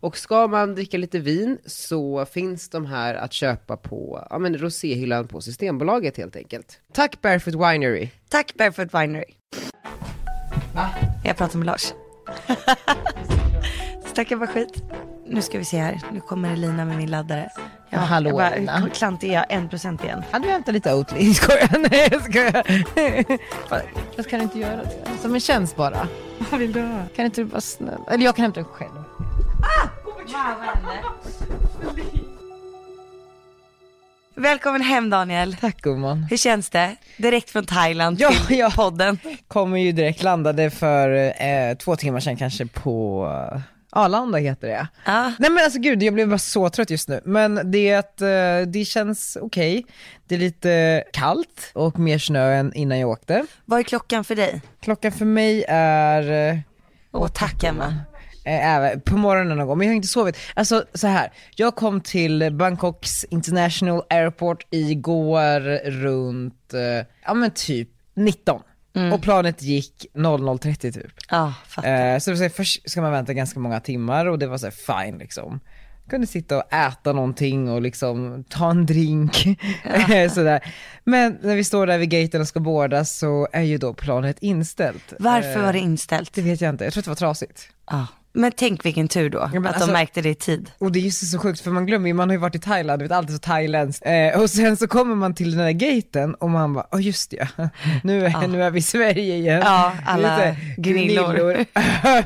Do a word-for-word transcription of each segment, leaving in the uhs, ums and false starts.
Och ska man dricka lite vin så finns de här att köpa på ja, men roséhyllan på Systembolaget helt enkelt. Tack Barefoot Winery. Tack Barefoot Winery. Va? Jag pratar med Lars. Stackar bara skit. Nu ska vi se här. Nu kommer Lina med min laddare. Ja, hallå, jag bara, Lina. Hur klantig är jag? En procent igen. Kan du hämta lite Oatly? Skojar jag? Nej, jag skojar. Jag kan inte göra det. Som en tjänst bara. Vad vill du ha? Kan inte du vara snäll? Eller jag kan hämta den själv. Ah! Välkommen hem Daniel. Tack gumman. Hur känns det? Direkt från Thailand ja, till ja. podden. Kommer ju direkt, landade för eh, två timmar sedan kanske på Arlanda heter det. Ah. Nej men alltså gud, jag blev bara så trött just nu. Men det, är att, eh, det känns okej. Okay. Det är lite kallt och mer snö än innan jag åkte. Vad är klockan för dig? Klockan för mig är... Eh, Åh tack Emma. Även på morgonen någon gång, men jag har inte sovit. Alltså så här, jag kom till Bangkoks International Airport igår runt eh, ja men typ nitton. Mm. Och planet gick noll noll trettio typ. Ja, fattar. Eh, så det var så här, först ska man vänta ganska många timmar och det var så här fine liksom. Kunde sitta och äta någonting och liksom ta en drink. Ja. Sådär. Men när vi står där vid gaten och ska boarda så är ju då planet inställt. Varför var det inställt? Det vet jag inte. Jag tror att det var trasigt. Ja. Men tänk vilken tur då, ja, att alltså, de märkte det i tid. Och det är ju så sjukt, för man glömmer ju, man har ju varit i Thailand, vet, alltid så thailändskt. Eh, och sen så kommer man till den där gaten och man bara, åh oh, just det, nu är, ja. nu är vi i Sverige igen. Ja, alla grillor.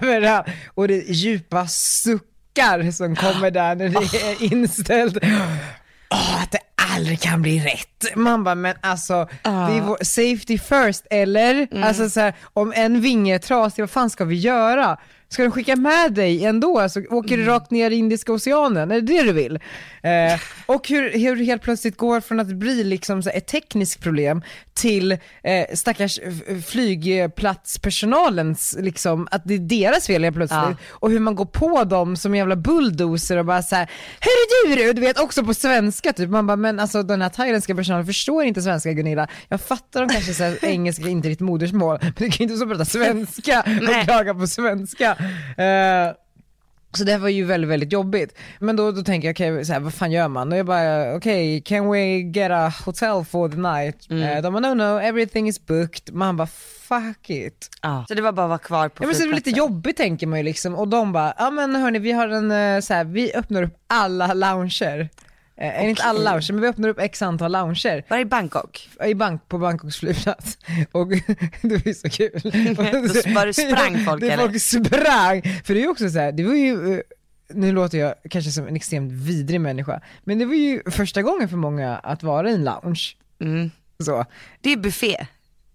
Överallt. Och det djupa suckar som kommer där när det är inställt. Åh, att det aldrig kan bli rätt. Man bara, men alltså, uh. det är vår safety first, eller? Mm. Alltså så här, om en vinge är trasig, vad fan ska vi göra? Ska de skicka med dig ändå? Alltså, åker du rakt ner i Indiska oceanen? Är det det du vill? Eh, och hur, hur det helt plötsligt går från att bli liksom så ett tekniskt problem till eh, stackars flygplatspersonalens, liksom, att det är deras fel helt plötsligt. Ja. Och hur man går på dem som jävla bulldozer och bara så här, hur är du? Du vet, också på svenska typ. Man bara, men alltså den här thailändska personalen förstår inte svenska, Gunilla. Jag fattar de kanske så här, engelska är inte ditt modersmål, men du kan inte så prata svenska och klaga på svenska. Uh, så det var ju väldigt, väldigt jobbigt. Men då, då tänker jag, okay, så här, vad fan gör man? Och jag bara, okej, okay, can we get a hotel for the night? Mm. Uh, de bara, no, no, everything is booked. Man bara, fuck it. Ah. Så det var bara att vara kvar på ja, men så det var lite jobbigt, tänker man ju liksom. Och de bara, ja ah, men hörni, vi har en så här, vi öppnar upp alla lounger. Eh, okay. Inte alla lounger, men vi öppnar upp x antal lounger. Var är Bangkok? I Bangkok, på Bangkoks flygplats. Och det var så kul. Då var det sprang folk, det eller? Det sprang. För det är ju också så här, det var ju... Nu låter jag kanske som en extremt vidrig människa. Men det var ju första gången för många att vara i en lounge. Mm. Så. Det är buffé.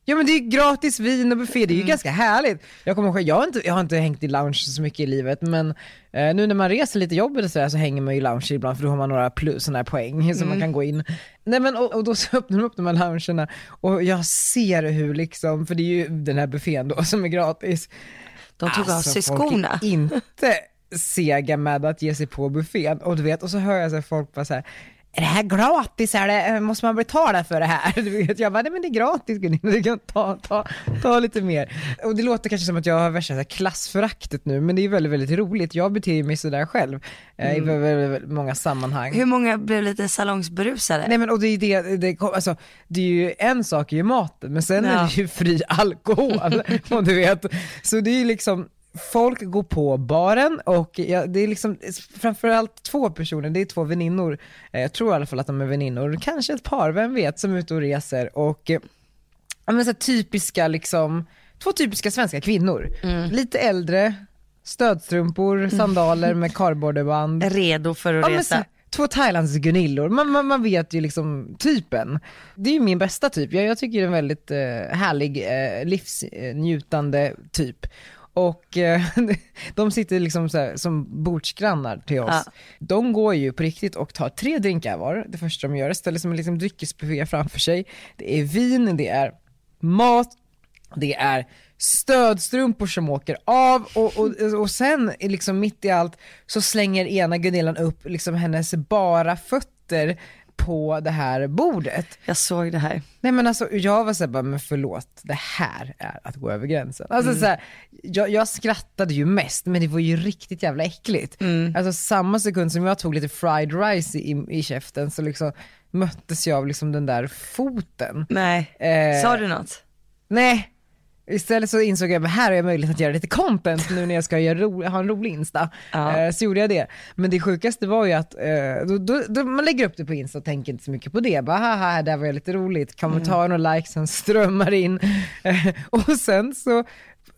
Ja men det är gratis vin och buffé, det är ju mm. ganska härligt. Jag kommer ihåg, jag har inte, jag har inte hängt i lounge så mycket i livet, men eh, nu när man reser lite jobbigt så, så hänger man ju i lounge ibland, för då har man några plus, såna här poäng mm. som man kan gå in. Nej men och, och då så öppnar de upp de här loungerna och jag ser hur liksom, för det är ju den här buffén då som är gratis. De tog alltså, av sig skorna. Inte sega med att ge sig på buffén, och du vet, och så hör jag så här, folk bara så här, är det här gratis? Är det, måste man betala för det här? Du vet, jag bara, nej men det är gratis Gunilla, du kan ta, ta, ta lite mer. Och det låter kanske som att jag har värsta så här klassföraktet nu, men det är väldigt, väldigt roligt. Jag beter mig sådär själv mm. i väldigt, väldigt, väldigt många sammanhang. Hur många blev lite salongsberusade? Nej men och det är det, det, alltså, det är ju en sak i maten, men sen ja. är det ju fri alkohol. Och du vet, så det är ju liksom... Folk går på baren och jag, det är liksom framförallt två personer, det är två väninnor. Jag tror i alla fall att de är väninnor, kanske ett par, vem vet, som är ute och reser. Och ja, men så typiska liksom två typiska svenska kvinnor. Mm. Lite äldre, stödstrumpor, sandaler med kardborreband. Redo för att ja, resa. Men, två Thailands Gunillor. Man, man, man vet ju liksom typen. Det är ju min bästa typ. Jag, jag tycker det är en väldigt eh, härlig, eh, livsnjutande typ. Och eh, de sitter liksom så här, som bordsgrannar till oss. Ja. De går ju på riktigt och tar tre drinkar var. Det första de gör, ställer som en liksom dryckesbuffé framför sig. Det är vin, det är mat, det är stödstrumpor som åker av. Och, och, och sen liksom mitt i allt så slänger ena Gunillan upp liksom hennes bara fötter på det här bordet. Jag såg det här. Nej men alltså jag var såhär bara, men förlåt, det här är att gå över gränsen. Alltså mm. såhär, jag, jag skrattade ju mest, men det var ju riktigt jävla äckligt. Mm. Alltså samma sekund som jag tog lite fried rice i, i käften så liksom möttes jag av liksom den där foten. Nej, eh, sa du något? Nej. Istället så insåg jag att här är jag möjlighet att göra lite content nu när jag ska göra ro- ha en rolig Insta. Ja. Så gjorde jag det. Men det sjukaste var ju att då, då, då man lägger upp det på Insta och tänker inte så mycket på det. Bara haha, där var jag lite roligt. Kommentarer och likesen strömmar in. Och sen så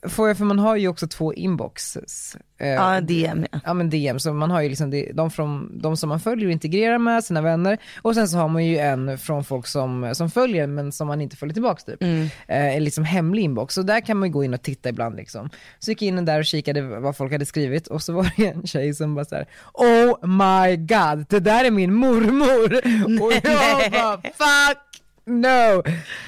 får jag, för man har ju också två inboxes. Ja, D M. Ja, ja men D M. Så man har ju liksom de, från, de som man följer och integrerar med, sina vänner. Och sen så har man ju en från folk som, som följer men som man inte följer tillbaka typ. Mm. Eh, liksom hemlig inbox. Så där kan man ju gå in och titta ibland liksom. Så gick jag in där och kikade vad folk hade skrivit. Och så var det en tjej som bara så här: oh my god, det där är min mormor. Nej. Och jag bara fuck. No.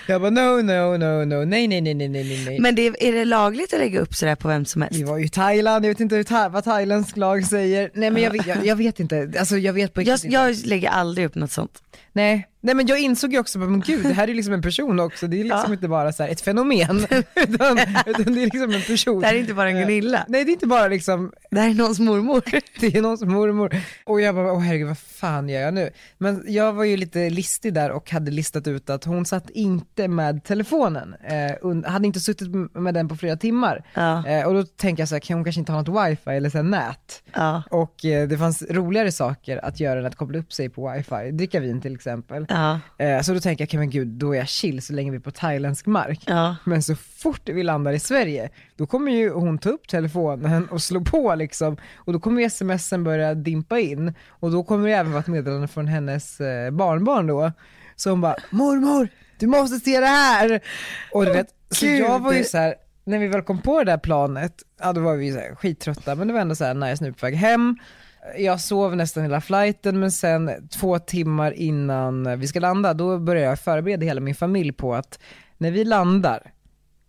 Jag bara no, no, no, no. Nej, nej, nej, nej, nej, nej. Men det, är det lagligt att lägga upp sådär på vem som helst? Vi var ju i Thailand, jag vet inte hur, vad thailändsk lag säger. Nej men jag, jag, jag vet inte. Alltså, jag, vet på jag, jag lägger aldrig upp något sånt. Nej, nej men jag insåg ju också, men gud, det här är liksom en person också. Det är liksom ja. Inte bara så här ett fenomen utan, utan det är liksom en person. Det här är inte bara en Gunilla. Nej, det är inte bara liksom. Det här är någons mormor. Det är någons mormor. Och jag bara, åh herregud, vad fan gör jag nu? Men jag var ju lite listig där och hade listat ut att hon satt inte med telefonen. Eh, hade inte suttit med den på flera timmar. Ja. Eh, och då tänkte jag så här, kan hon kanske inte ha något wifi eller så nät? Ja. Och eh, det fanns roligare saker att göra än att koppla upp sig på wifi. Dricka vin till exempel. Ja. Eh, så då tänker jag, okay, men gud, då är jag chill så länge vi är på thailändsk mark. Ja. Men så fort vi landar i Sverige, då kommer ju hon ta upp telefonen och slå på liksom. Och då kommer sms'en börja dimpa in. Och då kommer det även vara ett meddelande från hennes eh, barnbarn då. Så hon bara, mormor, du måste se det här. Och du vet, så jag var ju så här, när vi väl kom på det där planet, ja då var vi så här skittrötta. Men det var ändå så här, när jag snurrade på väg hem. Jag sov nästan hela flighten, men sen två timmar innan vi ska landa, då började jag förbereda hela min familj på att när vi landar,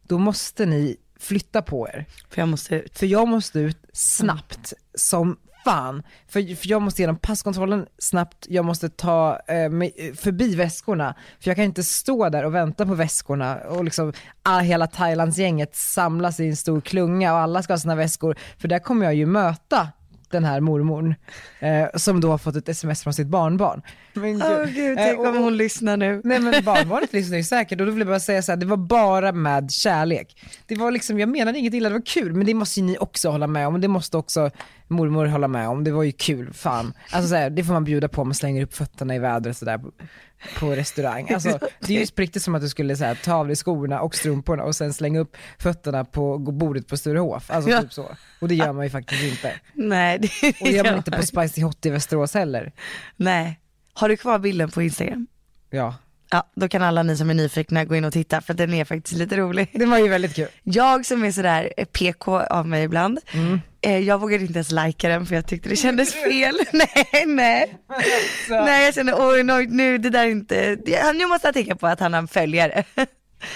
då måste ni flytta på er. För jag måste ut. För jag måste ut snabbt mm. som fan. För, för jag måste genom passkontrollen snabbt. Jag måste ta eh, mig förbi väskorna. För jag kan inte stå där och vänta på väskorna. Och liksom ah, hela Thailands gänget samlas i en stor klunga och alla ska ha sina väskor. För där kommer jag ju möta den här mormorn eh, som då har fått ett sms från sitt barnbarn. Men, oh, gud, tänk eh, och, om hon lyssnar nu. Nej men barnbarnet lyssnar ju säkert. Och då vill jag bara säga så här, det var bara med kärlek. Det var liksom, jag menade inget illa, det var kul. Men det måste ju ni också hålla med om. Det måste också mormor hålla med om. Det var ju kul, fan. Alltså så här, det får man bjuda på om man slänger upp fötterna i vädret sådär på, på restaurang. Alltså det är ju spriktigt som att du skulle så här, ta av dig skorna och strumporna och sen slänga upp fötterna på bordet på Sturehof. Alltså ja. Typ så. Och det gör man ju faktiskt inte. Nej. Det och det gör man inte på Spicy Hot i Västerås heller. Nej. Har du kvar bilden på Instagram? Ja. Ja, då kan alla ni som är nyfikna gå in och titta, för den är faktiskt lite rolig. Det var ju väldigt kul. Jag som är sådär P K av mig ibland, mm. eh, jag vågade inte ens likea den för jag tyckte det kändes fel. nej, nej. Alltså. Nej, jag kände, oj, no, nu, det där är inte... Det, nu måste jag tänka på att han har en följare.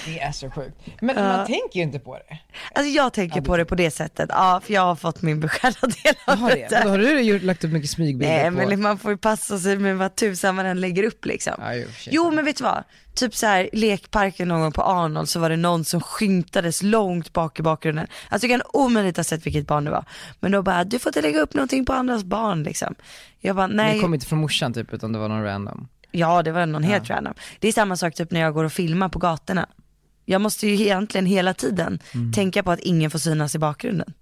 Det är så sjukt. Men man uh. tänker ju inte på det. Alltså jag tänker ja, på det på det sättet. Ja, för jag har fått min beskärda del av har det. Då har du gjort, lagt upp mycket smygbilder. Nej, på. Men man får ju passa sig med vad tusan man än lägger upp liksom. Ja, jo, jo, men vet du vad? Typ så här, lekparken någon gång på Arnold, så var det någon som skymtades långt bak i bakgrunden. Alltså jag kan omöjligt ha sett vilket barn det var. Men då bara, du får inte lägga upp någonting på andras barn liksom. Jag bara, nej. Det kom inte från morsan typ, utan det var någon random. Ja, det var någon ja. Helt random. Det är samma sak typ när jag går och filmar på gatorna. Jag måste ju egentligen hela tiden mm. tänka på att ingen får synas i bakgrunden.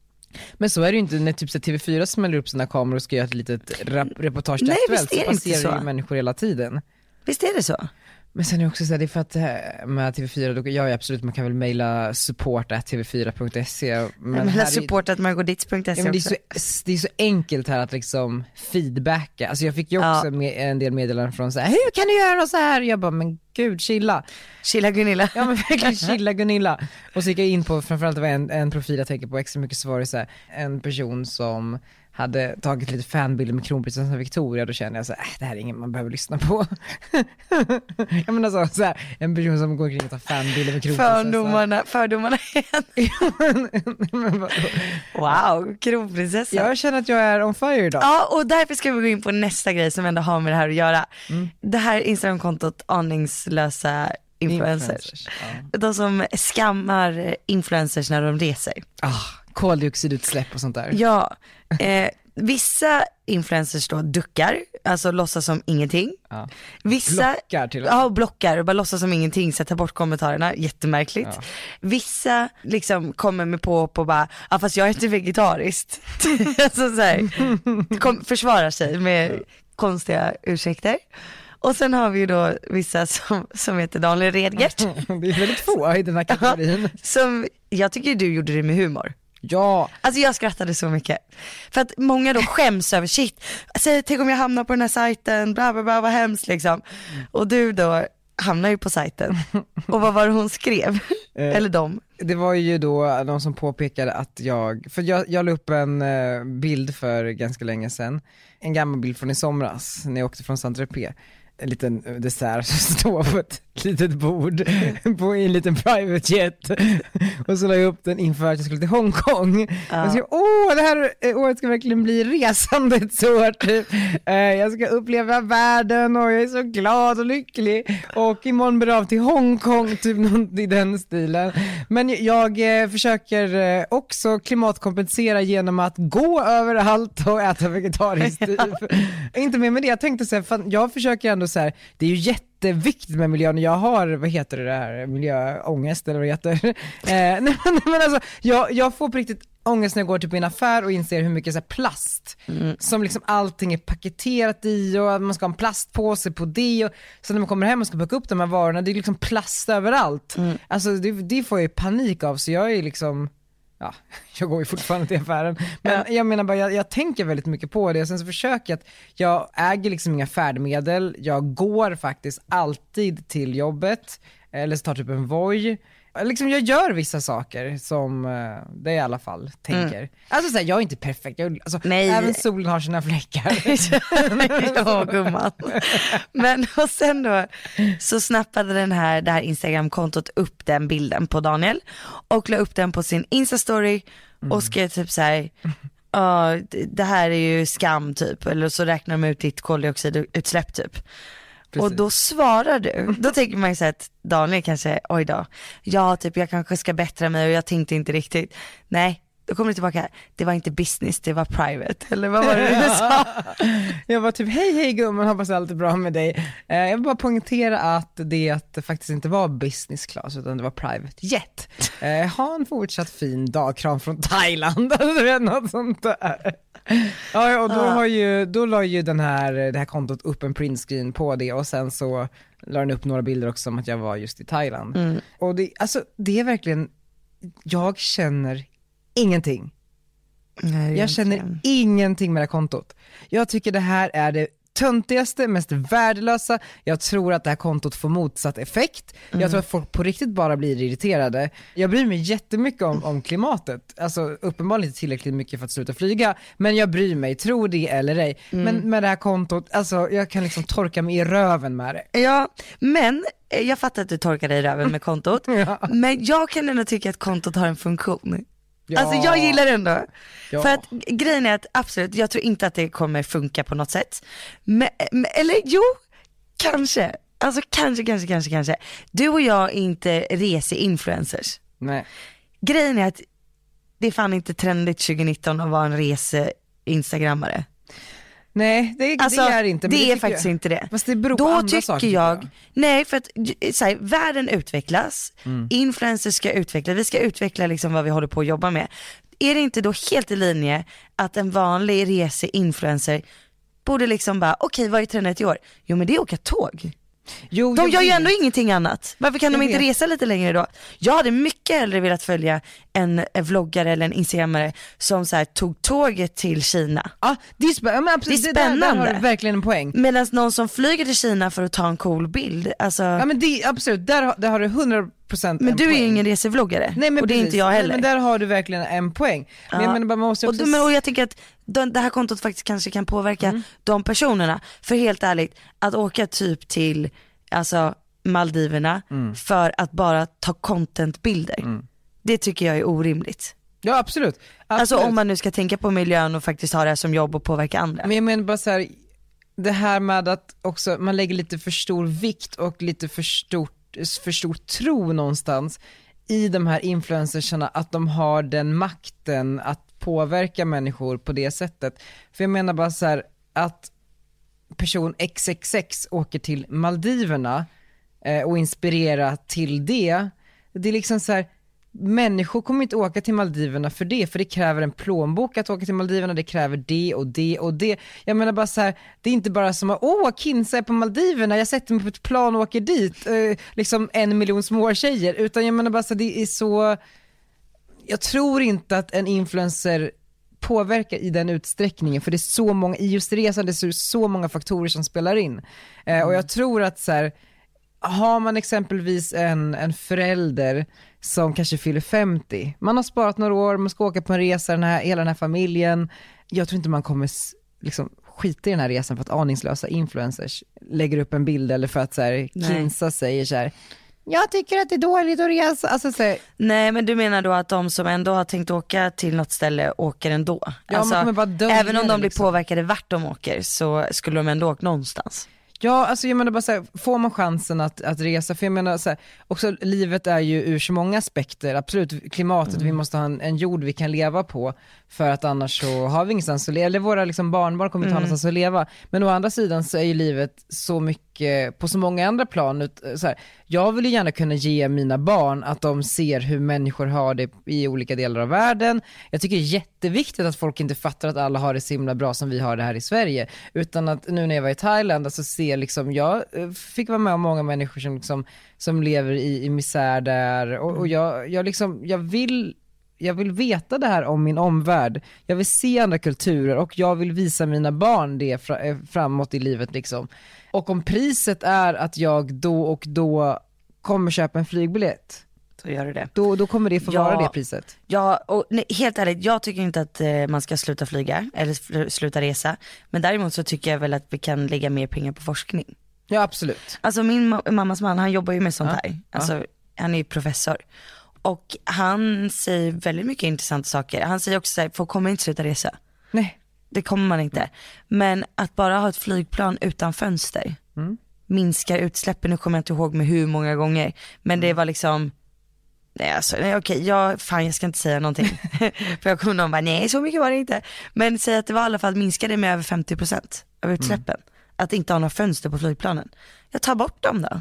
Men så är det ju inte när typ så T V fyra smäller upp sina kameror och ska göra ett litet rap- reportage. Nej, visst är det så. Så passerar ju människor hela tiden. Visst är det så. Men sen är det också så här, det är för att med T V fyra, då, ja absolut, man kan väl mejla support at tv fyra punkt se. Men mejla support at margodits punkt se. Ja, det, det är så enkelt här att liksom feedbacka. Alltså jag fick ju också ja. med, en del meddelanden från så här, hur kan du göra något så här? Jag bara, men gud, chilla. Chilla Gunilla. Ja men verkligen chilla Gunilla. Och så gick jag in på, framförallt det var en, en profil jag tänker på extra mycket, så var det så här, en person som hade tagit lite fanbilder med kronprinsessan Victoria. Då kände jag så här, äh, det här är ingen man behöver lyssna på. Jag menar så, så här, en person som går kring och tar fanbilder med kronprinsessan. Fördomarna, fördomarna igen. Wow, kronprinsessan. Jag känner att jag är on fire idag. Ja, och därför ska vi gå in på nästa grej som ändå har med det här att göra. Mm. Det här Instagram-kontot aningslösa influencers. influencers ja. De som skammar influencers när de reser. Ah. Koldioxidutsläpp och sånt där. Ja, eh, vissa influencers då duckar, alltså låtsas som ingenting. Ja. Vissa blockar till och med. Ja, blockar och bara låtsas som ingenting, så ta bort kommentarerna, jättemärkligt. Ja. Vissa liksom kommer med på och bara, ja fast jag är inte vegetariskt. Alltså så här, kom, försvarar sig med konstiga ursäkter. Och sen har vi ju då vissa som, som heter Daniel Redgert. Det är väldigt få i den här kategorin. Som, jag tycker du gjorde det med humor. Ja. Alltså jag skrattade så mycket. För att många då skäms över shit. Säg, tänk om jag hamnar på den här sajten. Bla bla bla, vad hemskt liksom. Och du då hamnar ju på sajten. Och vad var det hon skrev? Eller de? Det var ju då någon som påpekade att jag... För jag, jag la upp en bild för ganska länge sedan. En gammal bild från i somras. När jag åkte från Saint-Tropez. En liten dessert som står på ett litet bord på en liten private jet, och så la jag upp den inför att jag skulle till Hongkong. Ja. Och så, åh, det här året ska verkligen bli resandet så typ. Jag ska uppleva världen och jag är så glad och lycklig och imorgon blir av till Hongkong, typ något i den stilen. Men jag försöker också klimatkompensera genom att gå överallt och äta vegetariskt. Ja. Inte mer med det, jag tänkte så här, fan, jag försöker ändå så här, det är ju jätte Det är viktigt med miljön. Jag har, vad heter det här, miljöångest eller vad heter det? Eh, nej, men alltså, jag, jag får på riktigt ångest när jag går typ i en affär och inser hur mycket så här plast mm. som liksom allting är paketerat i, och man ska ha en plastpåse på det, och så när man kommer hem och ska packa upp de här varorna, det är liksom plast överallt. Mm. Alltså det, det får jag ju panik av, så jag är liksom, ja, jag går ju fortfarande till affären. Men jag menar bara, jag, jag tänker väldigt mycket på det. Sen så försöker jag att, jag äger liksom inga färdmedel. Jag går faktiskt alltid till jobbet. Eller så tar typ en voj. Liksom jag gör vissa saker som det i alla fall tänker. Mm. Alltså så här, jag är inte perfekt. Jag, alltså, nej. Även solen har sina fläckar. Ja, gumman. Men och sen då så snappade den här, det här Instagram-kontot upp den bilden på Daniel och la upp den på sin Insta-story och mm. skrev typ så här, ja, det här är ju skam typ. Eller så räknar de ut ditt koldioxidutsläpp typ. Precis. Och då svarar du. Då tänker man ju så att Daniel kanske, oj då. Ja, typ jag kanske ska bättra mig och jag tänkte inte riktigt. Nej, då kommer du tillbaka här. Det var inte business, det var private. Eller vad var det du sa? Jag var typ, hej hej gumman, hoppas allt är bra med dig. Jag vill bara poängtera att det faktiskt inte var business class utan det var private jet. Ha en fortsatt fin dagkram från Thailand. Eller något sånt där. Ja, och då, har ju, då la ju den här, det här kontot upp en printscreen på det, och sen så la den upp några bilder också om att jag var just i Thailand. Mm. Och det, alltså, det är verkligen, jag känner ingenting. Nej, jag känner inte. ingenting med det här kontot. Jag tycker det här är det töntigaste, mest värdelösa. Jag tror att det här kontot får motsatt effekt. Mm. Jag tror att folk på riktigt bara blir irriterade. Jag bryr mig jättemycket om, om klimatet. Alltså uppenbarligen inte tillräckligt mycket för att sluta flyga. Men jag bryr mig, tror det eller ej. Mm. Men med det här kontot, alltså jag kan liksom torka mig i röven med det. Ja, men jag fattar att du torkar dig i röven med kontot. Ja. Men jag kan ändå tycka att kontot har en funktion. Ja. Alltså jag gillar den då. Ja. För att grejen är att absolut, jag tror inte att det kommer funka på något sätt. Men, eller jo, kanske. Alltså kanske, kanske, kanske, kanske. Du och jag är inte reseinfluencers. Nej. Grejen är att det är fan inte trendigt tjugonitton att vara en reseinstagrammare. Nej, det, alltså, det är inte. Men det, det är faktiskt jag. inte det. Fast det beror på andra tycker saker. Jag, jag. Nej, för att så här, världen utvecklas. Mm. Influencers ska utveckla. Vi ska utveckla liksom vad vi håller på att jobba med. Är det inte då helt i linje att en vanlig reseinfluencer borde liksom bara, okej, okay, vad är trendet i år? Jo, men det är åka tåg. Jo, de gör vet. ju ändå ingenting annat. Varför kan jag de inte vet. resa lite längre då? Jag hade mycket hellre velat följa en vloggare eller en instagrammare som så här, tog tåget till Kina. Ja, det är, spä- men absolut, det är spännande. Det där, där har verkligen en poäng. Medan någon som flyger till Kina för att ta en cool bild. Alltså... Ja, men det, absolut, där, där har du hundra procent. Men du poäng. är ju ingen resevloggare. Nej, men och det precis. är inte jag heller. Nej, men där har du verkligen en poäng. Men ja. jag menar, man måste också... och, men, och jag tycker att de, det här kontot faktiskt kanske kan påverka mm. de personerna. För helt ärligt, att åka typ till alltså Maldiverna mm. för att bara ta contentbilder. Mm. Det tycker jag är orimligt. Ja, absolut. absolut. Alltså om man nu ska tänka på miljön och faktiskt ha det här som jobb och påverka andra. Men jag menar bara så här, det här med att också man lägger lite för stor vikt och lite för stort, för stor tro någonstans i de här influencersarna att de har den makten att påverka människor på det sättet. För jag menar bara så här att person X X X åker till Maldiverna eh, och inspirera till det. Det är liksom så här, människor kommer inte åka till Maldiverna för det, för det kräver en plånbok att åka till Maldiverna, det kräver det och det och det. Jag menar bara så här, det är inte bara som att åh, Kinsa är på Maldiverna, jag sätter mig på ett plan och åker dit, eh, liksom en miljon små tjejer, utan jag menar bara så här, det är så, jag tror inte att en influencer påverkar i den utsträckningen, för det är så många, i just resan, det är så många faktorer som spelar in. Eh, mm. Och jag tror att så här, har man exempelvis en, en förälder som kanske fyller femtio, man har sparat några år, man ska åka på en resa, den här, hela den här familjen, jag tror inte man kommer liksom skita i den här resan för att aningslösa influencers lägger upp en bild eller för att så här, Kinsa säger så här: jag tycker att det är dåligt att resa. Alltså, så... Nej, men du menar då att de som ändå har tänkt åka till något ställe åker ändå? Ja, alltså, man kommer bara döda, även om de blir liksom påverkade vart de åker, så skulle de ändå åka någonstans. Ja, alltså jag menar bara så här, får man chansen att, att resa? För jag menar så här, också livet är ju ur så många aspekter. Absolut, klimatet, mm. vi måste ha en, en jord vi kan leva på, för att annars så har vi ingenstans att leva. Eller våra liksom barnbarn kommer inte mm. ha någonstans att leva. Men å andra sidan så är ju livet så mycket, på så många andra plan. Ut, så här, jag vill ju gärna kunna ge mina barn att de ser hur människor har det i olika delar av världen. Jag tycker det är jätteviktigt att folk inte fattar att alla har det så himla bra som vi har det här i Sverige. Utan att nu när jag var i Thailand, alltså se liksom, jag fick vara med om många människor som, liksom, som lever i, i misär där, och, och jag, jag, liksom, jag, vill, jag vill veta det här om min omvärld, jag vill se andra kulturer och jag vill visa mina barn det fra, framåt i livet liksom. Och om priset är att jag då och då kommer köpa en flygbiljett, så gör du det. Då, då kommer det få vara ja, det priset. Ja, och nej, helt ärligt, jag tycker inte att eh, man ska sluta flyga eller fl- sluta resa. Men däremot så tycker jag väl att vi kan lägga mer pengar på forskning. Ja, absolut. Alltså min ma- mammas man, han jobbar ju med sånt ja, här. Alltså, ja. Han är ju professor. Och han säger väldigt mycket intressanta saker. Han säger också så här, folk kommer inte sluta resa. Nej. Det kommer man inte. Mm. Men att bara ha ett flygplan utan fönster mm. minskar utsläppen. Nu kommer jag inte ihåg med hur många gånger. Men det var liksom... Nej, alltså, nej okej, jag, fan jag ska inte säga någonting. För jag kommer någon bara, nej så mycket var det inte. Men säg att det var i alla fall minskade med över femtio procent av utsläppen. Mm. Att inte ha några fönster på flygplanen. Jag tar bort dem då.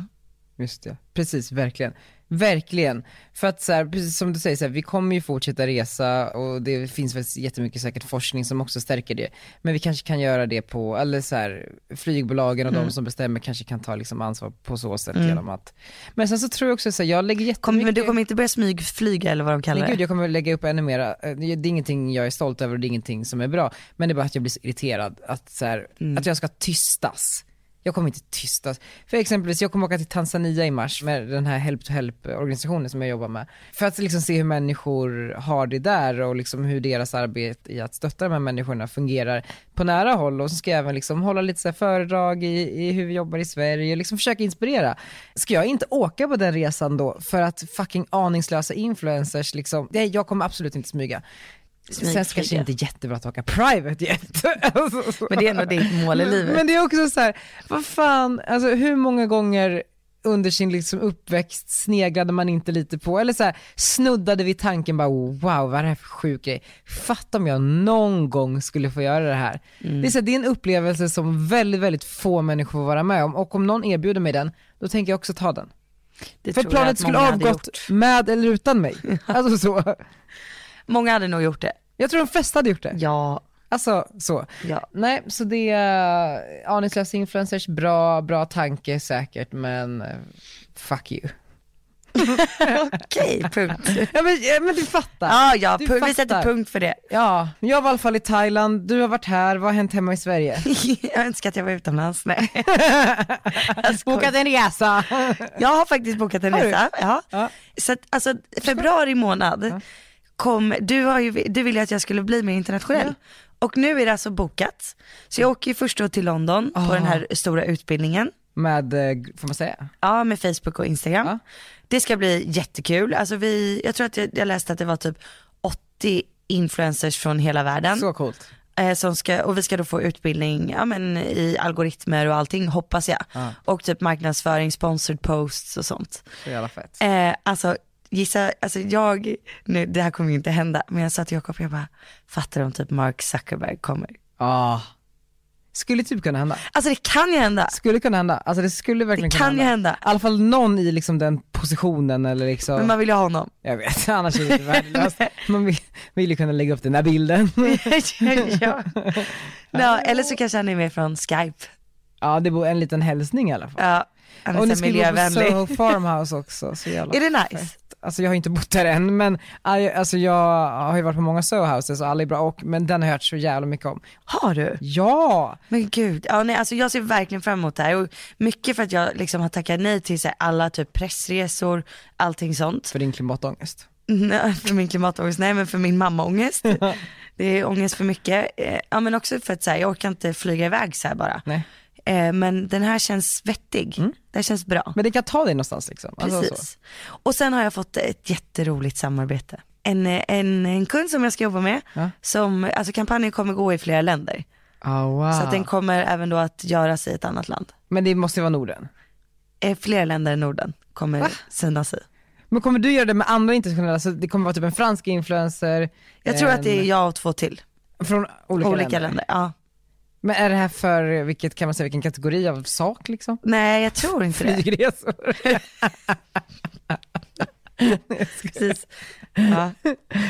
Just det, precis, verkligen. Verkligen, för att så här, precis som du säger så här, vi kommer ju fortsätta resa och det finns väl jättemycket säkert forskning som också stärker det, men vi kanske kan göra det på, eller så här, flygbolagen och mm. de som bestämmer kanske kan ta liksom ansvar på så sätt mm. genom att, men sen så tror jag också så här, jag lägger jättemycket kommer, men du kommer inte börja smygflyga eller vad de kallar det? Nej, gud, jag kommer lägga upp ännu mera, det är ingenting jag är stolt över och det är ingenting som är bra, men det är bara att jag blir så irriterad att, så här, mm. att jag ska tystas. Jag kommer inte tystas. För exempelvis, jag kommer åka till Tanzania i mars med den här Help to Help-organisationen som jag jobbar med. För att liksom se hur människor har det där och liksom hur deras arbete i att stötta de här människorna fungerar på nära håll. Och så ska jag även liksom hålla lite så här föredrag i, i hur vi jobbar i Sverige och liksom försöka inspirera. Ska jag inte åka på den resan då för att fucking aningslösa influencers liksom... Nej, jag kommer absolut inte smyga. Smyg. Sen kanske inte jättebra att åka private jet. Alltså, men det är nog ditt mål i livet. Men, men det är också så här, vad fan, alltså hur många gånger under sin liksom uppväxt sneglade man inte lite på, eller så här, snuddade vi tanken bara, wow, vad är det här för sjuk grej? Fattar om jag någon gång skulle få göra det här. Mm. Det är så här, det är en upplevelse som väldigt, väldigt få människor får vara med om, och om någon erbjuder mig den, då tänker jag också ta den. Det för planet skulle avgått med eller utan mig. Alltså så. Många hade nog gjort det. Jag tror de flesta hade gjort det. Ja. Alltså så. Ja. Nej, så det är aningslösa influencers, bra, bra tanke säkert, men fuck you. Okej, punkt. Ja, men, men du fattar. Ja, ja du punkt, fattar. Vi sätter punkt för det. Ja, jag var i alla fall i Thailand. Du har varit här, vad har hänt hemma i Sverige? Jag önskar att jag var utomlands. Nej. Jag bokat en resa. Jag har faktiskt bokat en resa. Ja. Ja. Så att, alltså, februari månad ja. kom, du, har ju, du ville att jag skulle bli mer internationell. Ja. Och nu är det alltså bokat. Så jag åker ju först då till London oh. på den här stora utbildningen. Med, får man säga? Ja, med Facebook och Instagram. Ja. Det ska bli jättekul. Alltså vi, jag tror att jag, jag läste att det var typ åttio influencers från hela världen. Så coolt. Eh, som ska, och vi ska då få utbildning ja, men, i algoritmer och allting, hoppas jag. Ja. Och typ marknadsföring, sponsored posts och sånt. Så jävla fett. Eh, alltså... Gissa, alltså jag, nu, det här kommer ju inte hända, men jag sa till Jakob, jag bara, fattar om typ Mark Zuckerberg kommer. Ja, oh. Skulle typ kunna hända. Alltså det kan ju hända. Skulle kunna hända, alltså det skulle verkligen det kunna hända. Det kan ju hända. I alla fall någon i liksom den positionen eller liksom. Men man vill ju ha honom. Jag vet, annars är det inte värdelöst. Man vill, vill ju kunna lägga upp den där bilden. Ja. No, eller så kanske han är med från Skype. Ja, det bor en liten hälsning i alla fall. Ja, han är och ni ska gå på Soho Farmhouse också. Så jävla är det nice? Fett. Alltså jag har inte bott där än, men alltså jag har ju varit på många Soho-houses och alla är bra, och, men den har jag hört så jävla mycket om. Har du? Ja! Men gud, ja, nej, alltså jag ser verkligen fram emot det här. Och mycket för att jag liksom har tackat nej till så här, alla typ pressresor, allting sånt. För din klimatångest? Nej, för min klimatångest, nej men för min mammaångest. Det är ångest för mycket. Ja, men också för att så här, jag orkar inte flyga iväg så här bara. Nej. Men den här känns vettig. Mm. Det här känns bra. Men det kan ta dig någonstans liksom. Precis. Alltså, så. Och sen har jag fått ett jätteroligt samarbete. En, en, en kund som jag ska jobba med ja. som, alltså kampanjen kommer gå i flera länder. Oh, wow. Så att den kommer även då att göras i ett annat land. Men det måste ju vara Norden. Flera länder i Norden kommer Va? synas i. Men kommer du göra det med andra internationella? Så det kommer vara typ en fransk influencer. Jag en... tror att det är jag och två till. Från olika, olika länder. länder ja. Men är det här för vilket, kan man säga, vilken kategori av sak liksom? Nej, jag tror inte det. Flygresor. Precis. Ja.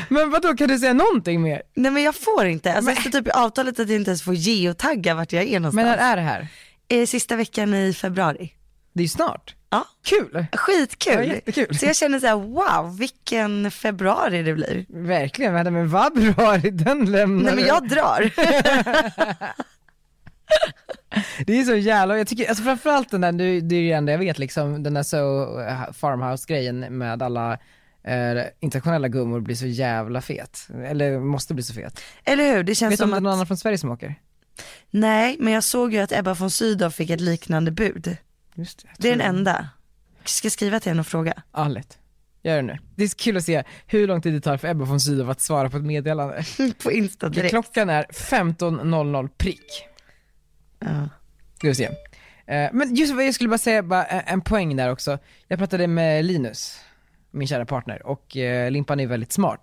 Men vadå, kan du säga någonting mer? Nej, men jag får inte. Alltså men... jag står typ i avtalet att jag inte ens får geotagga vart jag är någonstans. Men när är det här? Eh, sista veckan i februari. Det är ju snart. Ja. Kul. Skitkul. Ja, så jag känner så här, wow, vilken februari det blir. Verkligen, men vad februari den lämnar. Nej, men jag drar. Det är så jävla, jag tycker, alltså framförallt den där, nu, det är ju ändå jag vet liksom, den där så farmhouse-grejen med alla eh, internationella gummor blir så jävla fet, eller måste bli så fet. Eller hur, det känns vet som att... Vet du någon annan från Sverige som åker? Nej, men jag såg ju att Ebba von Sydow fick ett liknande bud. Just det, det är den enda. Jag ska skriva till henne och fråga. Ja, lätt. Gör det nu. Det är kul att se hur lång tid det tar för Ebba von Sydow att svara på ett meddelande. På Insta direkt. Klockan är femton noll noll prick. Ja. Ska vi se. Men just vad jag skulle bara säga, bara en poäng där också. Jag pratade med Linus, min kära partner, och Limpan är väldigt smart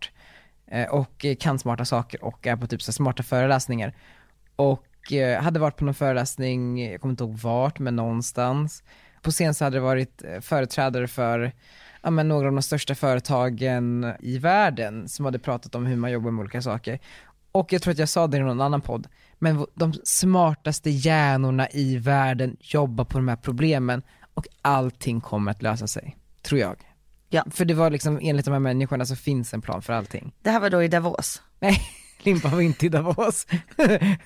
och kan smarta saker och är på typ så smarta föreläsningar. Och hade varit på någon föreläsning, jag kommer inte ihåg vart, men någonstans. På scen så hade det varit företrädare för ja, men några av de största företagen i världen som hade pratat om hur man jobbar med olika saker. Och jag tror att jag sa det i någon annan podd, men de smartaste hjärnorna i världen jobbar på de här problemen och allting kommer att lösa sig, tror jag. Ja. För det var liksom, enligt de här människorna så finns en plan för allting. Det här var då i Davos? Nej. Limpa var inte i Davos.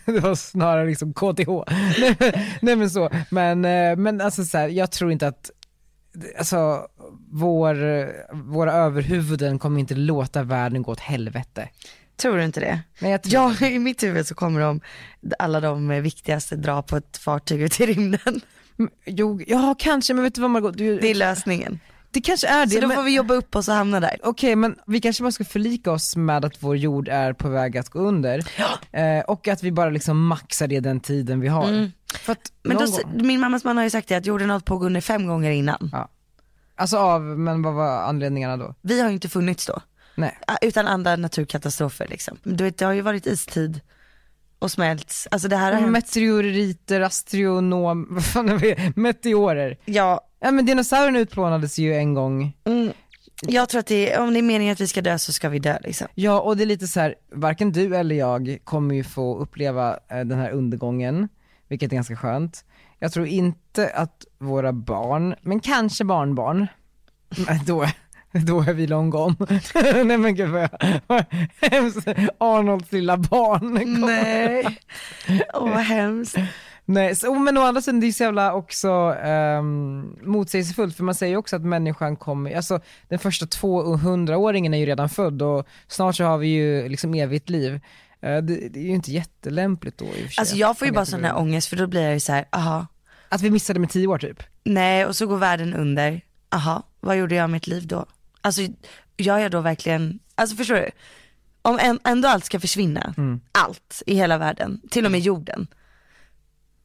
Det var snarare liksom K T H. Nej men så. Men, men alltså så här, jag tror inte att alltså, vår, våra överhuvuden kommer inte låta världen gå åt helvete. Tror du inte det? Men jag tror... ja, i mitt huvud så kommer de, alla de viktigaste dra på ett fartyg ut i rymden. Jo, ja kanske, men vet du vad Margot? Du... Det är lösningen. Det kanske är det. Så då får men... vi jobba upp oss och hamna där. Okej, okay, men vi kanske bara ska förlika oss med att vår jord är på väg att gå under. Ja. Eh, och att vi bara liksom maxar det den tiden vi har. Mm. För att men då, gång... min mammas man har ju sagt det, att jorden har på under fem gånger innan. Ja. Alltså av, men vad var anledningarna då? Vi har ju inte funnits då. Nej. Utan andra naturkatastrofer liksom. Du vet, det har ju varit istid. Och smälts. Alltså det här har hänt... meteoriter, astronom... Vad fan är det? Meteorer. Ja. Ja, men dinosaurerna utplånades ju en gång. Mm. Jag tror att det är, om det är meningen att vi ska dö så ska vi dö liksom. Ja, och det är lite så här, varken du eller jag kommer ju få uppleva den här undergången, vilket är ganska skönt. Jag tror inte att våra barn, men kanske barnbarn, då, då är vi långt om. Nej men gud, vad hemskt. Arnolds lilla barn kommer. Nej, åh vad hemskt. Nej, så, men å andra sidan det är så jävla också um, motsägelsefullt, för man säger ju också att människan kommer, alltså den första tvåhundraåringen är ju redan född och snart så har vi ju liksom evigt liv. Uh, det, det är ju inte jättelämpligt då i och för sig. Alltså jag får ju bara sån här ångest, för då blir jag ju så här, aha. Att vi missade med tio år typ. Nej, och så går världen under. Aha, vad gjorde jag med mitt liv då? Alltså jag är då verkligen, alltså förstår du? Om en, ändå allt ska försvinna, mm. allt i hela världen, till och med jorden.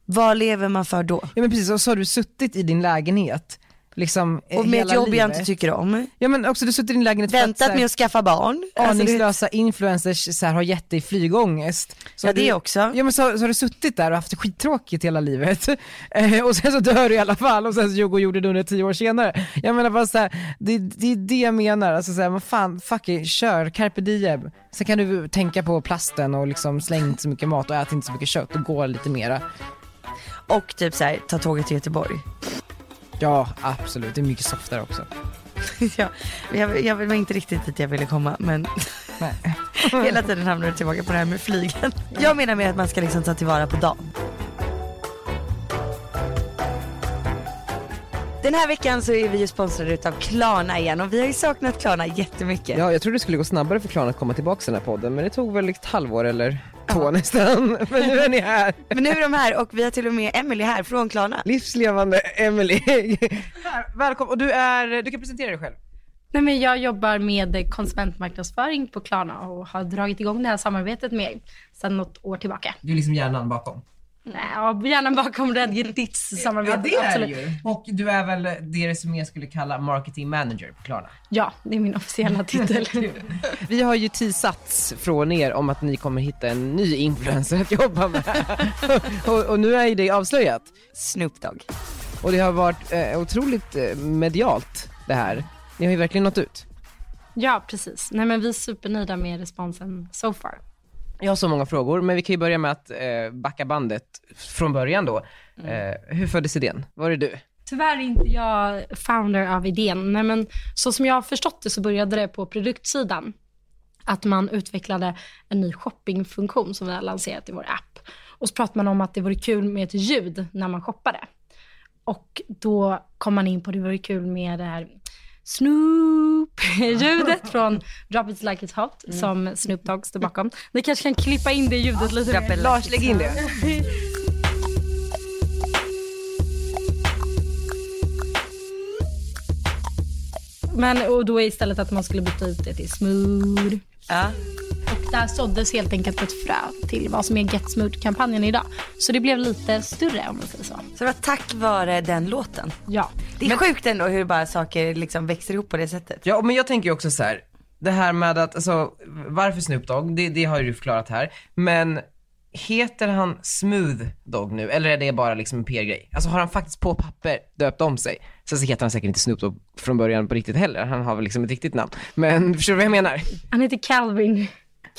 Vad lever man för då? Ja men precis, och så har du suttit i din lägenhet liksom, och med ett jobb livet. Jag inte tycker om. Ja men också du suttit i din lägenhet. Väntat att, med att skaffa barn. Aningslösa alltså, det... influencers så här, har gett dig flygångest så. Ja det du, också. Ja men så, så har du suttit där och haft skittråkigt hela livet. eh, Och sen så dör du i alla fall. Och sen så jag och gjorde det under tio år senare. Jag menar bara så här, det, det är det jag menar. Alltså så här, man fan, fuck it, kör, carpe diem. Sen kan du tänka på plasten och liksom släng inte så mycket mat och ät inte så mycket kött och gå lite mera. Och typ så här, ta tåget till Göteborg. Ja, absolut. Det är mycket softare också. ja, jag, jag var inte riktigt dit jag ville komma, men nej. Hela tiden hamnar du tillbaka på det här med flygen. Jag menar med att man ska liksom ta tillvara på dagen. Den här veckan så är vi ju sponsrade utav Klarna igen, och vi har ju saknat Klarna jättemycket. Ja, jag trodde det skulle gå snabbare för Klarna att komma tillbaka till den här podden, men det tog väl ett halvår eller två nästan. Men nu är ni här. Men nu är de här, och vi har till och med Emilie här från Klarna. Livslevande Emilie. Välkommen, och du är, du kan presentera dig själv. Nej men jag jobbar med konsumentmarknadsföring på Klarna och har dragit igång det här samarbetet med sedan något år tillbaka. Du är liksom hjärnan bakom. Nej, gärna bakom Reddit's samarbete. Ja, det är absolut. Ju. Och du är väl det som jag skulle kalla marketing manager på Klarna? Ja, det är min officiella titel. Vi har ju tisats från er om att ni kommer hitta en ny influencer att jobba med. och, och nu är det avslöjat. Snoop Dogg. Och det har varit eh, otroligt eh, medialt det här. Ni har ju verkligen nått ut. Ja, precis. Nej, men vi är supernöjda med responsen so far. Jag har så många frågor, men vi kan ju börja med att eh, backa bandet från början då. Mm. Eh, hur föddes idén? Var det du? Tyvärr är inte jag founder av idén. Nej, men så som jag har förstått det så började det på produktsidan. Att man utvecklade en ny shoppingfunktion som vi har lanserat i vår app. Och så pratade man om att det vore kul med ett ljud när man shoppade. Och då kom man in på att det vore kul med det här Snoop-ljudet från Drop It Like It's Hot, mm. som Snoop Dogg står bakom. Ni kanske kan klippa in det ljudet, ja, lite mer. Lars, lägg in det. Men, och då är istället att man skulle byta ut det till Smooth. Ja. Och där såddes helt enkelt ett frö till vad som är Get Smooth-kampanjen idag. Så det blev lite större om man säger så. Så det var tack vare den låten? Ja. Det är men, sjukt ändå hur bara saker liksom växer ihop på det sättet. Ja, men jag tänker ju också så här. Det här med att, alltså, varför Snoop Dogg? Det, det har ju du förklarat här. Men heter han Smooth Dogg nu? Eller är det bara liksom en P R-grej? Alltså har han faktiskt på papper döpt om sig? Sen så heter han säkert inte Snoop Dogg från början på riktigt heller. Han har väl liksom ett riktigt namn. Men förstår du vad jag menar? Han heter Calvin.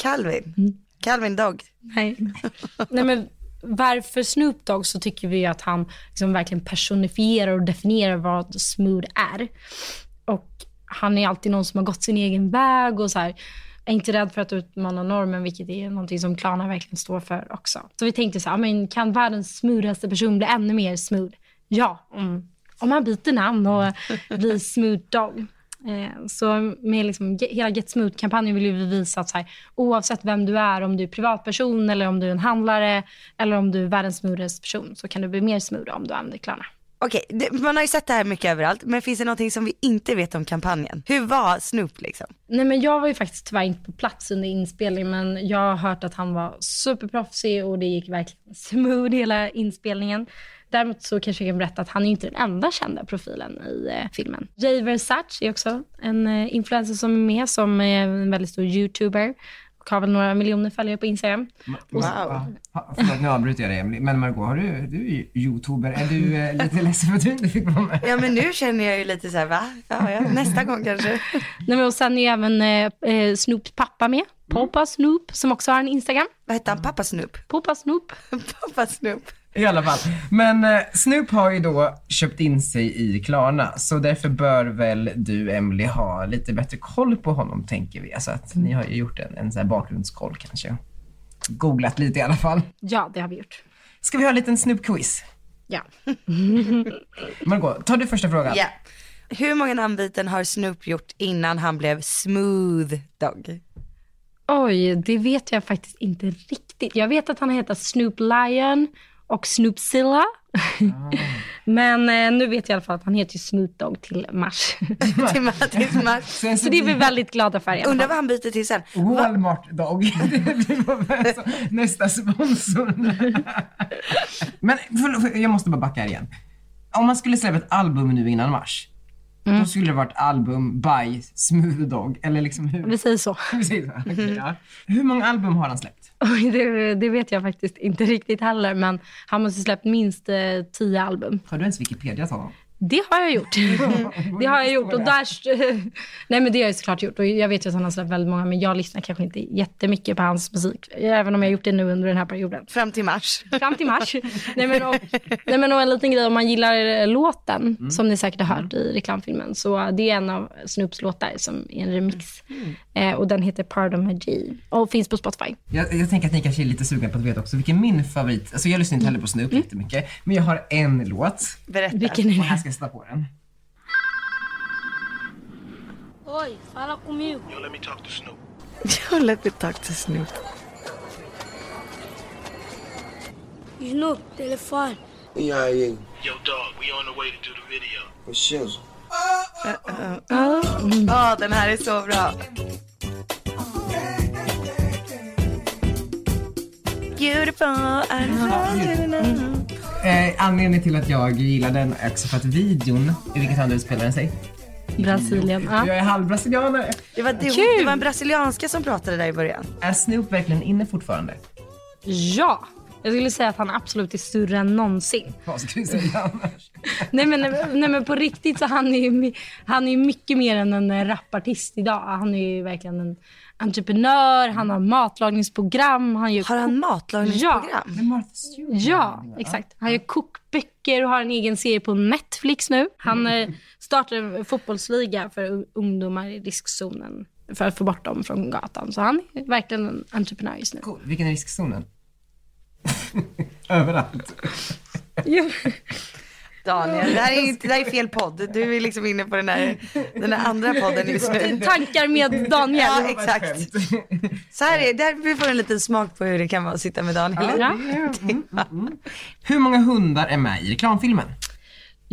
Calvin? Mm. Calvin Dogg? Nej. Nej men varför Snoop Dogg, så tycker vi att han liksom verkligen personifierar och definierar vad smooth är. Och han är alltid någon som har gått sin egen väg och så här, är inte rädd för att utmana normen, vilket är någonting som Klarna verkligen står för också. Så vi tänkte så här, men kan världens smoothaste person bli ännu mer smooth? Ja, mm. om han byter namn och blir Smooth Dogg. Så med liksom hela Get Smooth-kampanjen vill vi visa att så här, oavsett vem du är, om du är privatperson eller om du är en handlare eller om du är världens smoothaste person, så kan du bli mer smooth om du använder Klarna. Okej, okay, man har ju sett det här mycket överallt, men finns det någonting som vi inte vet om kampanjen? Hur var Snoop liksom? Nej men jag var ju faktiskt tyvärr inte på plats under inspelningen, men jag har hört att han var superproffsig och det gick verkligen smooth hela inspelningen. Däremot så kanske jag kan berätta att han är inte den enda kända profilen i eh, filmen. Jay Versace är också en eh, influencer som är med, som är en väldigt stor YouTuber. har väl några miljoner följare på Instagram. Wow. Förlåt, nu avbryter jag dig, Emilie. Men Margot, har du, du är ju youtuber. Är du eh, lite ledsen för att du inte fick vara med? Ja, men nu känner jag ju lite så här, va? Ja, ja. Nästa gång kanske. Nej, men och sen är även eh, Snoops pappa med. Pappa Snoop, som också har en Instagram. Vad heter han? Pappa Snoop? Pappa Snoop. Pappa Snoop. I alla fall. Men eh, Snoop har ju då köpt in sig i Klarna. Så därför bör väl du, Emilie, ha lite bättre koll på honom, tänker vi. Alltså att ni har ju gjort en, en så här bakgrundskoll kanske. Googlat lite i alla fall. Ja, det har vi gjort. Ska vi ha en liten Snoop-quiz? Ja. Margot, tar du första frågan? Ja. Hur många namnbyten har Snoop gjort innan han blev Smooth Dogg? Oj, det vet jag faktiskt inte riktigt. Jag vet att han heter Snoop Lion och Snoopzilla. Ah. Men eh, nu vet jag i alla fall att han heter ju Smooth Dogg till mars. till mars. Till mars. Så det är vi väldigt glada för. Jag undrar vad han byter till sen. Walmart Dogg. Nästa sponsor. Men för, för, jag måste bara backa här igen. Om man skulle släppa ett album nu innan mars. Mm. Då skulle det varit album by Smooth Dogg. Eller liksom hur? Vi säger så. Vi säger så. Okay, mm. ja. Hur många album har han släppt? Oj, det, det vet jag faktiskt inte riktigt heller. Men han måste släppt minst eh, tio album. Har du ens Wikipedia tal om? Det har jag gjort. det har jag gjort. Och där... Nej, men det har jag såklart gjort. Och jag vet ju att han har släppt väldigt många. Men jag lyssnar kanske inte jättemycket på hans musik. Även om jag har gjort det nu under den här perioden. Fram till mars. Fram till mars. nej, men och, nej, men och en liten grej. Om man gillar låten, mm. som ni säkert har hört i reklamfilmen. Så det är en av Snoops låtar som är en remix. Mm. Eh, och den heter Pardon My G. Och finns på Spotify. Jag, jag tänker att ni kanske är lite sugna på att veta också. Vilken min favorit... Alltså jag lyssnar inte heller på Snoop mm. jättemycket. Men jag har en låt. Berätta. Vilken är det? Oi, fala comigo. You let me talk to Snoop. You let me talk to Snoop. Snoop, telephone. Yeah, yeah. Yo, dog, we on the way to do the video. For sure. Uh, uh, uh. Oh, den här är så bra. Beautiful and Eh, anledningen till att jag gillar den är också för att videon, i vilket land utspelar den sig? Brasilien. Jag är halvbrasilianare. Det var, det, det var en brasilianska som pratade där i början. Är Snoop verkligen inne fortfarande? Ja, jag skulle säga att han absolut är större än någonsin. Vad ska du säga annars? nej, men, nej men på riktigt så han är ju han är mycket mer än en rapartist idag. Han är ju verkligen en entreprenör, han har matlagningsprogram. Han gör har han matlagningsprogram? Ja, ja, exakt. Han gör kokböcker och har en egen serie på Netflix nu. Han mm. startade en fotbollsliga för ungdomar i riskzonen för att få bort dem från gatan. Så han är verkligen en entreprenör just nu. Cool. Vilken är riskzonen? Överallt. Daniel, det här är, inte, det här är fel podd. Du är liksom inne på den här, den här andra podden just nu. Tankar med Daniel. Ja, exakt. Så här är, där vi får en liten smak på hur det kan vara att sitta med Daniel. Ja, ja. Mm, mm. Hur många hundar är med i reklamfilmen?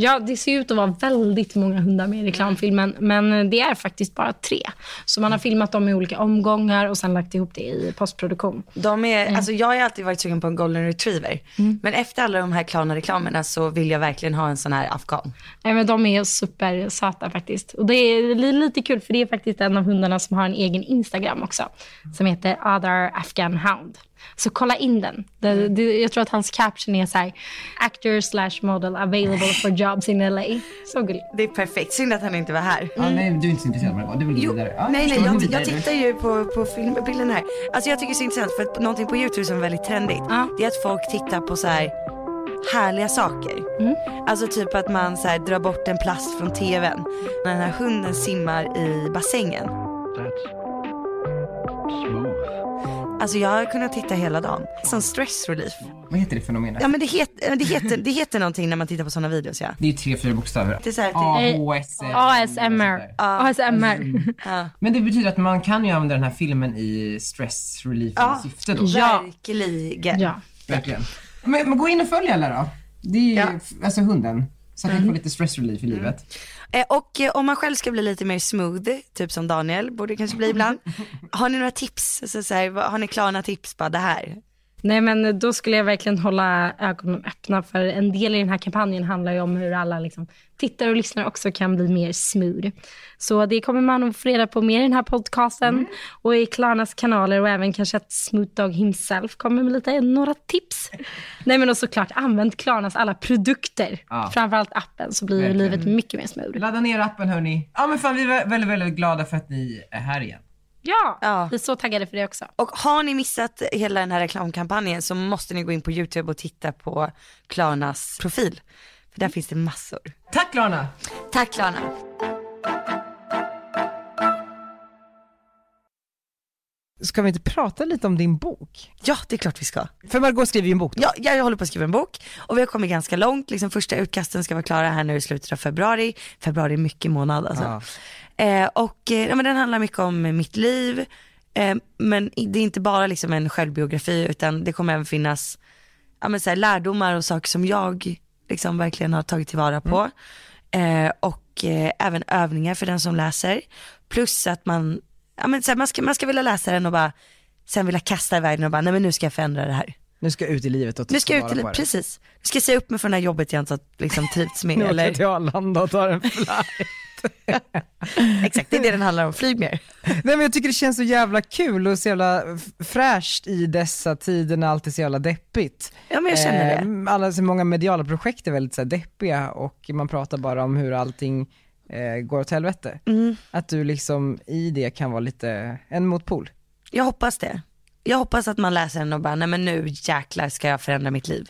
Ja, det ser ut att vara väldigt många hundar med i reklamfilmen. Men det är faktiskt bara tre. Så man har filmat dem i olika omgångar och sen lagt ihop det i postproduktion. De är, mm. alltså jag har alltid varit sugen på en golden retriever. Mm. Men efter alla de här Klarna-reklamerna så vill jag verkligen ha en sån här afghan. Nej, men de är supersöta faktiskt. Och det är lite kul för det är faktiskt en av hundarna som har en egen Instagram också. Som heter Other Afghan Hound. Så kolla in den. Det, det, jag tror att hans caption är så här: actor slash model available for jobs in L A. Så gulligt. Det är perfekt. Synd att han inte var här. Mm. Ja, nej, du är inte så intresserad av det. Du vill gå vidare. Ja, nej, nej, jag, jag tittar ju på, på filmbilden här. Alltså jag tycker det är så intressant för att någonting på YouTube som är väldigt trendigt. Ah. Det är att folk tittar på så här härliga saker. Mm. Alltså typ att man så här drar bort en plast från tvn. När den här hunden simmar i bassängen. That's smooth. Alltså jag har kunnat titta hela dagen. Som stress relief. Vad heter det fenomenet? Ja, men det, het, det, heter, det heter någonting när man tittar på sådana videos, ja. Det är ju tre, fyra bokstäver. Det är så här, A H S M R. A H S M R. Men det betyder att man kan ju använda den här filmen i stress relief syfte då. Ja, verkligen. Ja, verkligen. Men gå in och följ alla då. Det är ju, alltså hunden. Så att man får lite stress relief i livet. Mm. Eh, och eh, om man själv ska bli lite mer smooth, typ som Daniel borde kanske bli ibland. Har ni några tips? Så, så här, har ni Klarna tips på det här? Nej, men då skulle jag verkligen hålla ögonen öppna, för en del i den här kampanjen handlar ju om hur alla liksom tittare och lyssnare också kan bli mer smooth. Så det kommer man att få reda på mer i den här podcasten mm. och i Klarnas kanaler, och även kanske att Smooth Dogg himself kommer med lite några tips. Nej, men också såklart använd Klarnas alla produkter, ja. Framförallt appen, så blir verkligen livet mycket mer smooth. Ladda ner appen, hörni. Ja, men fan, vi är väldigt, väldigt glada för att ni är här igen. Ja, ja, vi är så taggade för det också. Och har ni missat hela den här reklamkampanjen så måste ni gå in på YouTube och titta på Klarnas profil. För där finns det massor. Tack Klarna! Tack Klarna! Ska vi inte prata lite om din bok? Ja, det är klart vi ska. För Margot skriver ju en bok då. Ja, jag håller på att skriva en bok. Och vi har kommit ganska långt. Liksom första utkasten ska vara klara här nu i slutet av februari. Februari är mycket månad alltså. Ja. Eh, och ja, men den handlar mycket om mitt liv. Eh, men det är inte bara liksom en självbiografi, utan det kommer även finnas ja, men så här, lärdomar och saker som jag liksom verkligen har tagit tillvara på. Mm. Eh, och eh, även övningar för den som läser. Plus att man ja, men så här, man, ska, man ska vilja läsa den och bara sen vilja kasta iväg den och bara nej, men nu ska jag förändra det här. Nu ska jag ut i livet och ta nu ska jag ut i livet, precis. Nu ska jag se upp mig från det här jobbet jag inte har liksom trivts med. Nu åker eller... till Arlanda och tar en flight. Exakt, det är det den handlar om, flyg mer. Nej, men jag tycker det känns så jävla kul och så jävla fräscht i dessa tider när allt är så jävla deppigt. Ja, men jag känner det. Eh, alla så många mediala projekt är väldigt så här deppiga och man pratar bara om hur allting går åt helvete. Mm. Att du liksom i det kan vara lite en motpol. Jag hoppas det. Jag hoppas att man läser den och bara nej, men nu jäklar ska jag förändra mitt liv.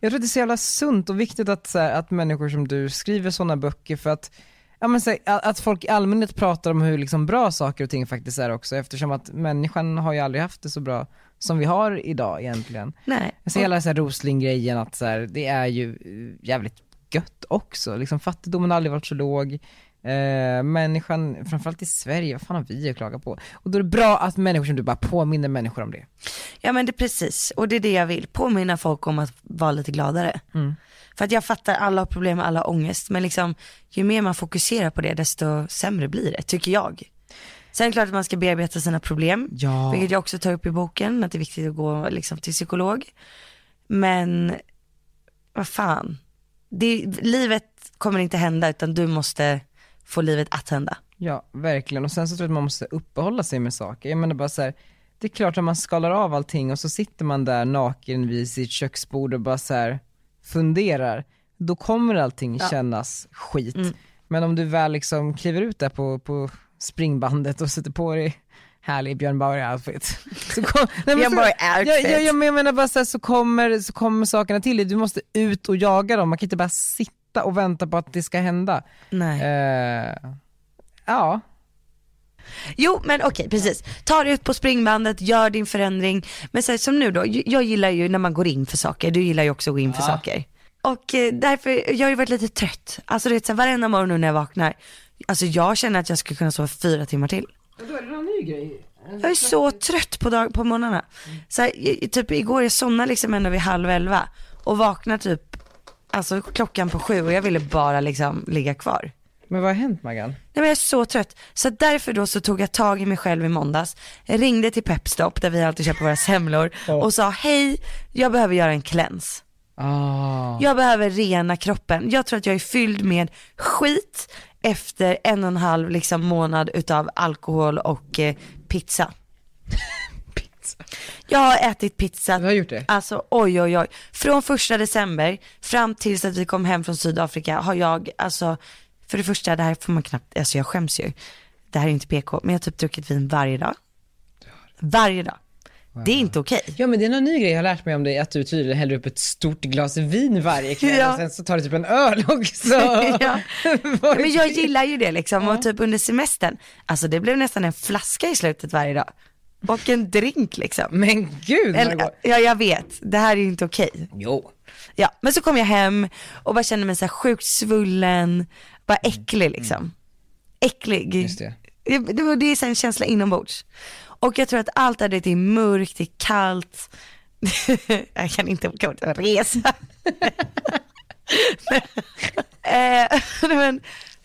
Jag tror det är så jävla sunt och viktigt att, så här, att människor som du skriver sådana böcker, för att, ja, men, så här, att folk i allmänhet pratar om hur liksom, bra saker och ting faktiskt är också, eftersom att människan har ju aldrig haft det så bra som vi har idag egentligen. Nej. Så hela så här, Rosling-grejen att så här, det är ju jävligt gött också. Liksom, fattigdomen har aldrig varit så låg. Eh, människan, framförallt i Sverige, vad fan har vi att klaga på? Och då är det bra att människor som du bara påminner människor om det. Ja, men det är precis. Och det är det jag vill. Påminna folk om att vara lite gladare. Mm. För att jag fattar alla problem, alla ångest. Men liksom, ju mer man fokuserar på det, desto sämre blir det, tycker jag. Sen är det klart att man ska bearbeta sina problem. Ja. Vilket jag också tar upp i boken. Att det är viktigt att gå liksom, till psykolog. Men vad fan. Det, livet kommer inte hända, utan du måste få livet att hända. Ja, verkligen. Och sen så tror jag att man måste uppehålla sig med saker. Jag menar bara så här, det är klart att man skalar av allting och så sitter man där naken vid sitt köksbord och bara så här funderar. Då kommer allting ja. kännas skit. Mm. Men om du väl liksom kliver ut där på, på springbandet och sätter på dig härlig Björn Borg outfit. Så kom, nej, Björn Borg outfit. Jag, jag, jag menar bara så, här, så, kommer, så kommer sakerna till dig. Du måste ut och jaga dem. Man kan inte bara sitta och vänta på att det ska hända. Nej. Uh, ja. Jo, men okej, precis. Ta dig ut på springbandet, gör din förändring. Men så här, som nu då, jag gillar ju när man går in för saker. Du gillar ju också att gå in ja. för saker. Och därför, jag har ju varit lite trött. Alltså det är så här, varenda morgon nu när jag vaknar. Alltså jag känner att jag skulle kunna sova fyra timmar till. Och då är det någon ny grej. Jag är så trött på, dag, på morgnarna. Så här, typ igår jag somnade liksom ändå vid halv elva och vaknade typ alltså klockan på sju och jag ville bara liksom ligga kvar. Men vad har hänt, Magan? Nej, men jag är så trött. Så därför då så tog jag tag i mig själv i måndags. Jag ringde till Pepstop där vi alltid köper våra semlor oh. och sa hej, jag behöver göra en cleanse. Oh. Jag behöver rena kroppen. Jag tror att jag är fylld med skit efter en och en halv liksom, månad utav alkohol och eh, pizza. Pizza. Jag har ätit pizza. Du har gjort det? Alltså, oj, oj, oj. Från första december fram tills att vi kom hem från Sydafrika har jag, alltså, för det första, det här får man knappt, alltså jag skäms ju. Det här är inte P K, men jag har typ druckit vin varje dag. Varje dag. Wow. Det är inte okej. Ja, men det är någon ny grej jag har lärt mig om dig, att du tydligen häller upp ett stort glas vin varje kväll ja. och sen så tar du typ en öl också. ja. ja, men jag gillar ju det liksom ja. och typ under semestern, alltså det blev nästan en flaska i slutet varje dag. Och en drink liksom. Men gud. Eller, går. Ja, jag vet. Det här är ju inte okej. Jo. Ja, men så kom jag hem och bara kände mig så här sjukt svullen, bara äcklig liksom. Mm. Äcklig. Just det. Det, det, det är så en känsla inombords. Och jag tror att allt är det är mörkt, det är kallt. Jag kan inte åka ut och resa. Men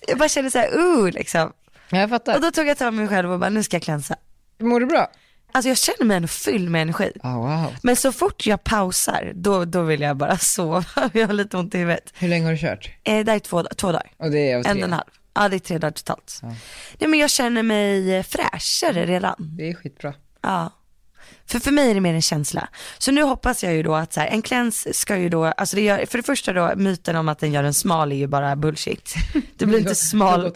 jag bara kände så här, uh, liksom. Jag fattar. Och då tog jag tag mig själv och bara, nu ska jag klänsa. Mår du bra? Alltså jag känner mig ändå fylld med energi. Oh, wow. Men så fort jag pausar då, då vill jag bara sova. Jag har lite ont i huvudet. Hur länge har du kört? Eh, det är två, två dagar. Och det är en och en halv. Ja, det är tre dagar totalt. Ja. Nej, men jag känner mig fräschare redan. Det är skitbra. Ja. För för mig är det mer en känsla. Så nu hoppas jag ju då att så här, en cleanse ska ju då, alltså det gör, för det första då myten om att den gör en smal är ju bara bullshit. Det blir inte smal.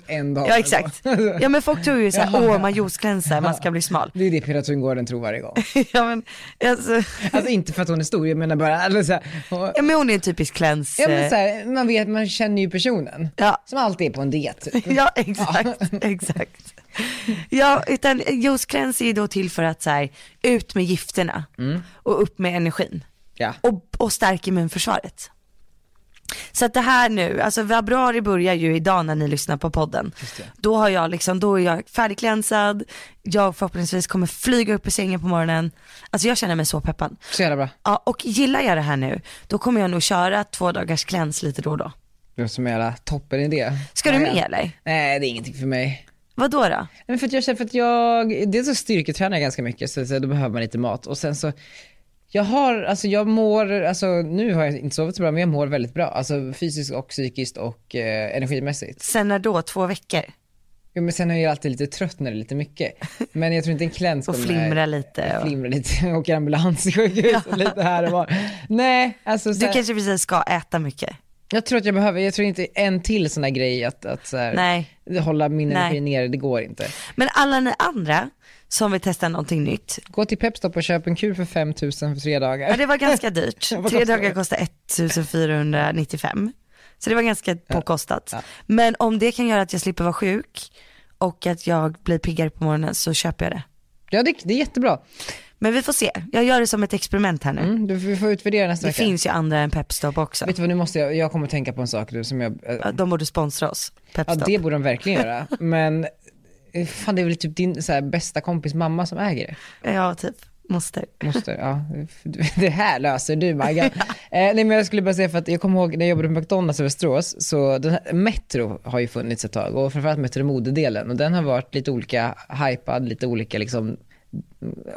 Ja, exakt. Ja, men folk tror ju så här, åh man juice-cleansar, man ska bli smal. Det är det Pira Tungården tror varje gång. Ja, men alltså... alltså inte för att hon är stor, jag menar bara alltså, och... ja, men hon är en typisk cleanse. Ja, men så här, man vet, man känner ju personen. Ja. Som alltid är på en diet. Typ. Ja, exakt, ja. Exakt. Ja, utan juice-cleanse är ju då till för att så här, ut med gifterna mm. och upp med energin ja. och, och stärka immunförsvaret. Så att det här nu, alltså februari börjar ju idag när ni lyssnar på podden. Då har jag liksom, då är jag färdigklänsad. Jag förhoppningsvis kommer flyga upp i sängen på morgonen. Alltså jag känner mig så peppan. Så jävla bra. Ja, och gillar jag det här nu, då kommer jag nog köra två dagars kläns lite då och då. Det är som jävla toppen idé. Ska du med eller? Nej, det är ingenting för mig. Vad då då? Men för att jag känner för att jag det är så styrketränar jag ganska mycket så, så då behöver man lite mat och sen så jag har alltså jag mår alltså nu har jag inte sovit så bra men jag mår väldigt bra alltså fysiskt och psykiskt och eh, energimässigt. Sen när då två veckor. Jo, men sen är jag alltid lite trött när det är lite mycket. Men jag tror inte en kläns kommer... och flimra lite. Och... flimra lite och åka ambulans i sjukhus och lite här och var. Nej, alltså sen... du kanske precis ska äta mycket. Jag tror att jag behöver, jag tror inte en till sån här grej att, att så här, nej. Hålla min energi nere, det går inte. Men alla ni andra som vill testa någonting nytt. Gå till Pepstop och köp en kur för fem tusen för tre dagar. Ja, det var ganska dyrt. Tre dagar kostar ett tusen fyrahundranittiofem. Så det var ganska påkostat. Ja. Ja. Men om det kan göra att jag slipper vara sjuk och att jag blir piggare på morgonen så köper jag det. Ja, det, det är jättebra. Men vi får se. Jag gör det som ett experiment här nu. Mm, du, vi får utvärdera nästa det vecka. Det finns ju andra än Pepstop också. Vet du vad, nu måste jag, jag kommer tänka på en sak nu som jag... Äh, de borde sponsra oss, Pepstop. Ja, det borde de verkligen göra. Men fan, det är väl typ din så här, bästa kompis mamma som äger det. Ja, typ. Måste. Måste, ja. Det här löser du, Magga. eh, nej, men jag skulle bara säga för att jag kommer ihåg när jag jobbade på McDonalds i Västerås så den här, Metro har ju funnits ett tag och framförallt Metro-modedelen och den har varit lite olika hypad, lite olika liksom...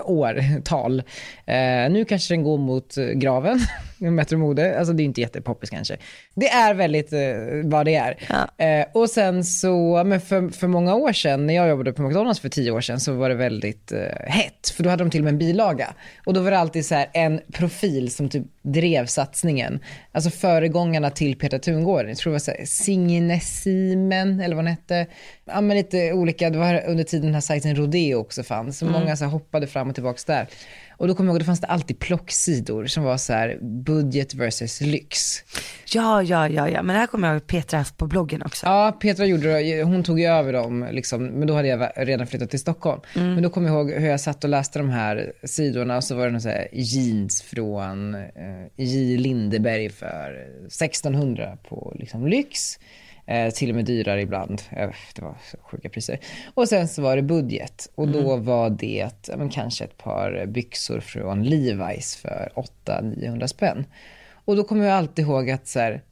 årtal. Eh, nu kanske den går mot graven Metro Mode. Alltså det är inte jättepoppis kanske. Det är väldigt eh, vad det är. Ja. Eh, och sen så men för, för många år sedan när jag jobbade på McDonalds för tio år sedan så var det väldigt eh, hett. För då hade de till och med en bilaga. Och då var det alltid så här en profil som typ drev satsningen. Alltså föregångarna till Peter Tungården. Jag tror det var så här Signesimen eller vad den hette. Ja, men lite olika. Det var under tiden den här sajten Rodeo också fanns. Så mm. många så här, hoppade fram och tillbaka där. Och då kommer jag ihåg, då fanns det alltid plocksidor som var så här budget versus lyx. Ja, ja, ja, ja. Men det här kommer jag ihåg Petra haft på bloggen också. Ja, Petra gjorde det. Hon tog ju över dem liksom, men då hade jag redan flyttat till Stockholm. Mm. Men då kommer jag ihåg hur jag satt och läste de här sidorna och så var det någon så här jeans från eh, J. Lindeberg för sextonhundra på liksom lyx. Eh, till och med dyrare ibland. Eh, det var sjuka priser. Och sen så var det budget. Och då mm. var det men, kanske ett par byxor från Levi's för åtta niohundra spänn. Och då kommer jag alltid ihåg att så här,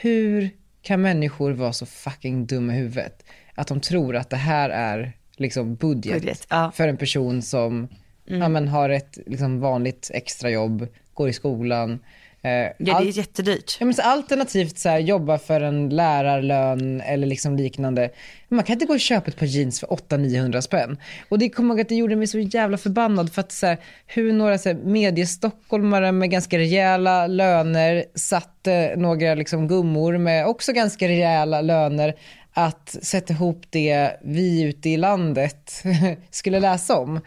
hur kan människor vara så fucking dumma i huvudet? Att de tror att det här är liksom budget, budget ja. För en person som mm. ja, men, har ett liksom, vanligt extrajobb, går i skolan. Ja, det är jättedyrt. Ja, men så alternativt så här, jobba för en lärarlön eller liksom liknande. Man kan inte gå och köpa ett par jeans för åtta niohundra spänn. Och det kommer att det gjorde mig så jävla förbannad för att så här, hur några så här, mediestockholmare med ganska rejäla löner satte några liksom gummor med också ganska rejäla löner att sätta ihop det vi ute i landet skulle läsa om.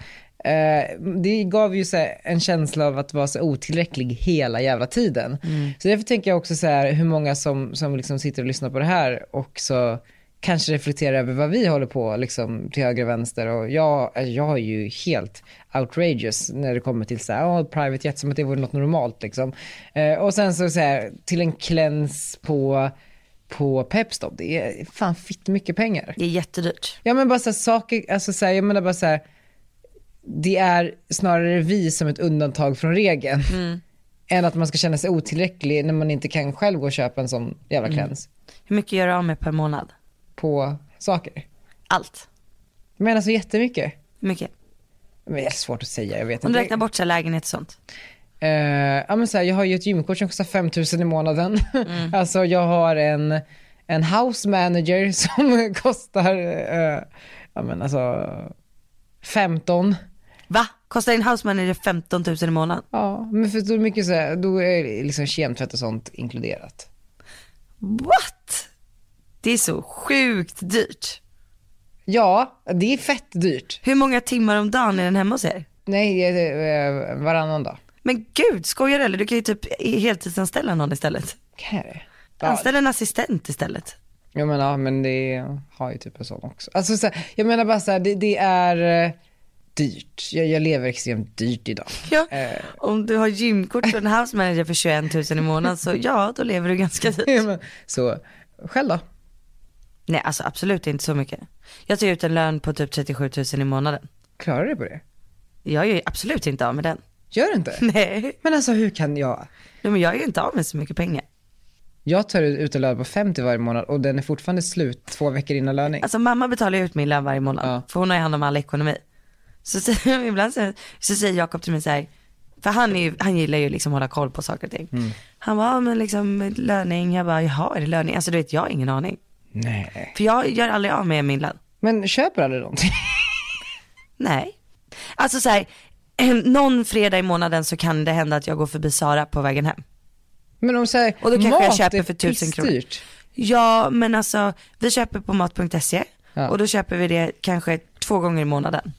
Uh, det gav ju så här, en känsla av att vara så otillräcklig hela jävla tiden. Mm. Så därför tänker jag också så här, hur många som, som liksom sitter och lyssnar på det här och så kanske reflekterar över vad vi håller på liksom, till höger och vänster. Och jag, jag är ju helt outrageous när det kommer till så här, oh, private jet som att det vore något normalt. Liksom. Uh, och sen så, så här, till en cleanse på... på Pepstop, det är fan fitt mycket pengar. Det är jättedyrt. Ja, men bara så här, saker, alltså så här, jag menar bara så här, det är snarare vi som ett undantag från regeln mm. än att man ska känna sig otillräcklig när man inte kan själv gå och köpa en sån jävla kläns. Mm. Hur mycket gör du av med per månad? På saker? Allt. Men alltså jättemycket. Mycket. Det är svårt att säga, jag vet inte. Om du räknar bort så lägenhet och sånt. Uh, ja, men så här, jag har ju ett gymkort som kostar fem tusen i månaden. Mm. Alltså jag har en, en house manager som kostar uh, ja, men alltså femton. Va? Kostar en house manager femton tusen i månaden? Ja, men för då är mycket så här, då är liksom kemtvätt och sånt inkluderat. What? Det är så sjukt dyrt. Ja, det är fett dyrt. Hur många timmar om dagen är den hemma hos er? Nej, det är varannan dag. Men gud, skojar eller? Du kan ju typ heltidsanställa någon istället. Okay. Anställa en assistent istället. Jag menar, men det har ju typ en sån också. Alltså, så här, jag menar bara så här, det, det är dyrt. Jag, jag lever extremt dyrt idag. Ja, eh. Om du har gymkort och en house manager för tjugoett tusen i månaden så ja, då lever du ganska dyrt. Ja, men, så själv då? Nej, alltså absolut inte så mycket. Jag tar ut en lön på typ trettiosju tusen i månaden. Klarar du på det? Jag är ju absolut inte av med den. Gör du inte? Nej. Men alltså hur kan jag? Nej, men jag är ju inte av med så mycket pengar. Jag tar ut en lön på femtio varje månad och den är fortfarande slut två veckor innan löning. Alltså mamma betalar ju ut min lön varje månad, ja. För hon har ju hand om all ekonomi. Så säger, ibland så, så säger Jakob till mig så här, för han, är ju, han gillar ju liksom att hålla koll på saker och ting. Mm. Han bara, ja, men liksom löning. Jag bara, jaha, är det löning? Alltså du vet, jag har ingen aning. Nej. För jag gör aldrig av med min lön. Men köper aldrig någonting? Nej. Alltså så här, någon fredag i månaden så kan det hända att jag går förbi Sara på vägen hem. Men om säger, och då kanske mat jag köper för tusen kronor. Ja, men alltså vi köper på mat punkt se, ja. Och då köper vi det kanske två gånger i månaden.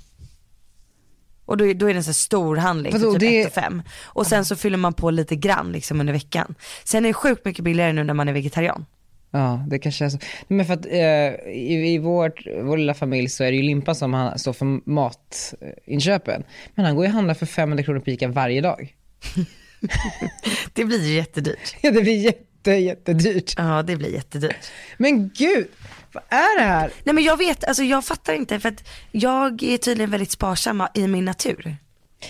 Och då, då är det en sån stor handling. Vadå, typ det... ett och fem. Och sen så fyller man på lite grann liksom under veckan. Sen är det sjukt mycket billigare nu när man är vegetarian. Ja, det kanske är så. Men för att eh, i, i vårt, vår lilla familj så är det ju Limpa som han står för matinköpen. Men han går ju handla för femhundra kronor på Ica varje dag. Det blir ju jättedyrt. Ja, det blir jätte, jättedyrt. Ja, det blir jättedyrt. Men gud, vad är det här? Nej, men jag vet, alltså jag fattar inte. För att jag är tydligen väldigt sparsam i min natur.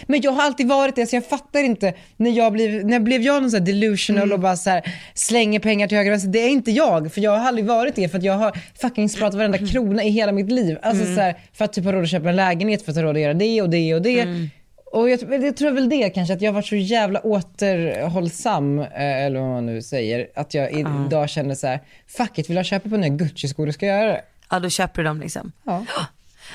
Men jag har alltid varit det, så jag fattar inte. När jag blev, när blev jag någon så här delusional, mm. och bara så här, slänger pengar till höger och vänster. Det är inte jag, för jag har aldrig varit det. För att jag har fucking sparat varenda krona i hela mitt liv. Alltså mm. så här, för att typ ha råd att köpa en lägenhet, för att ha råd att göra det och det och det. Mm. Och jag, jag tror väl det kanske, att jag har varit så jävla återhållsam, eller vad man nu säger. Att jag idag mm. känner så här, fuck it, vill jag köpa på nya Gucci-skor, då ska jag göra det. Ja, då köper du dem liksom. Ja.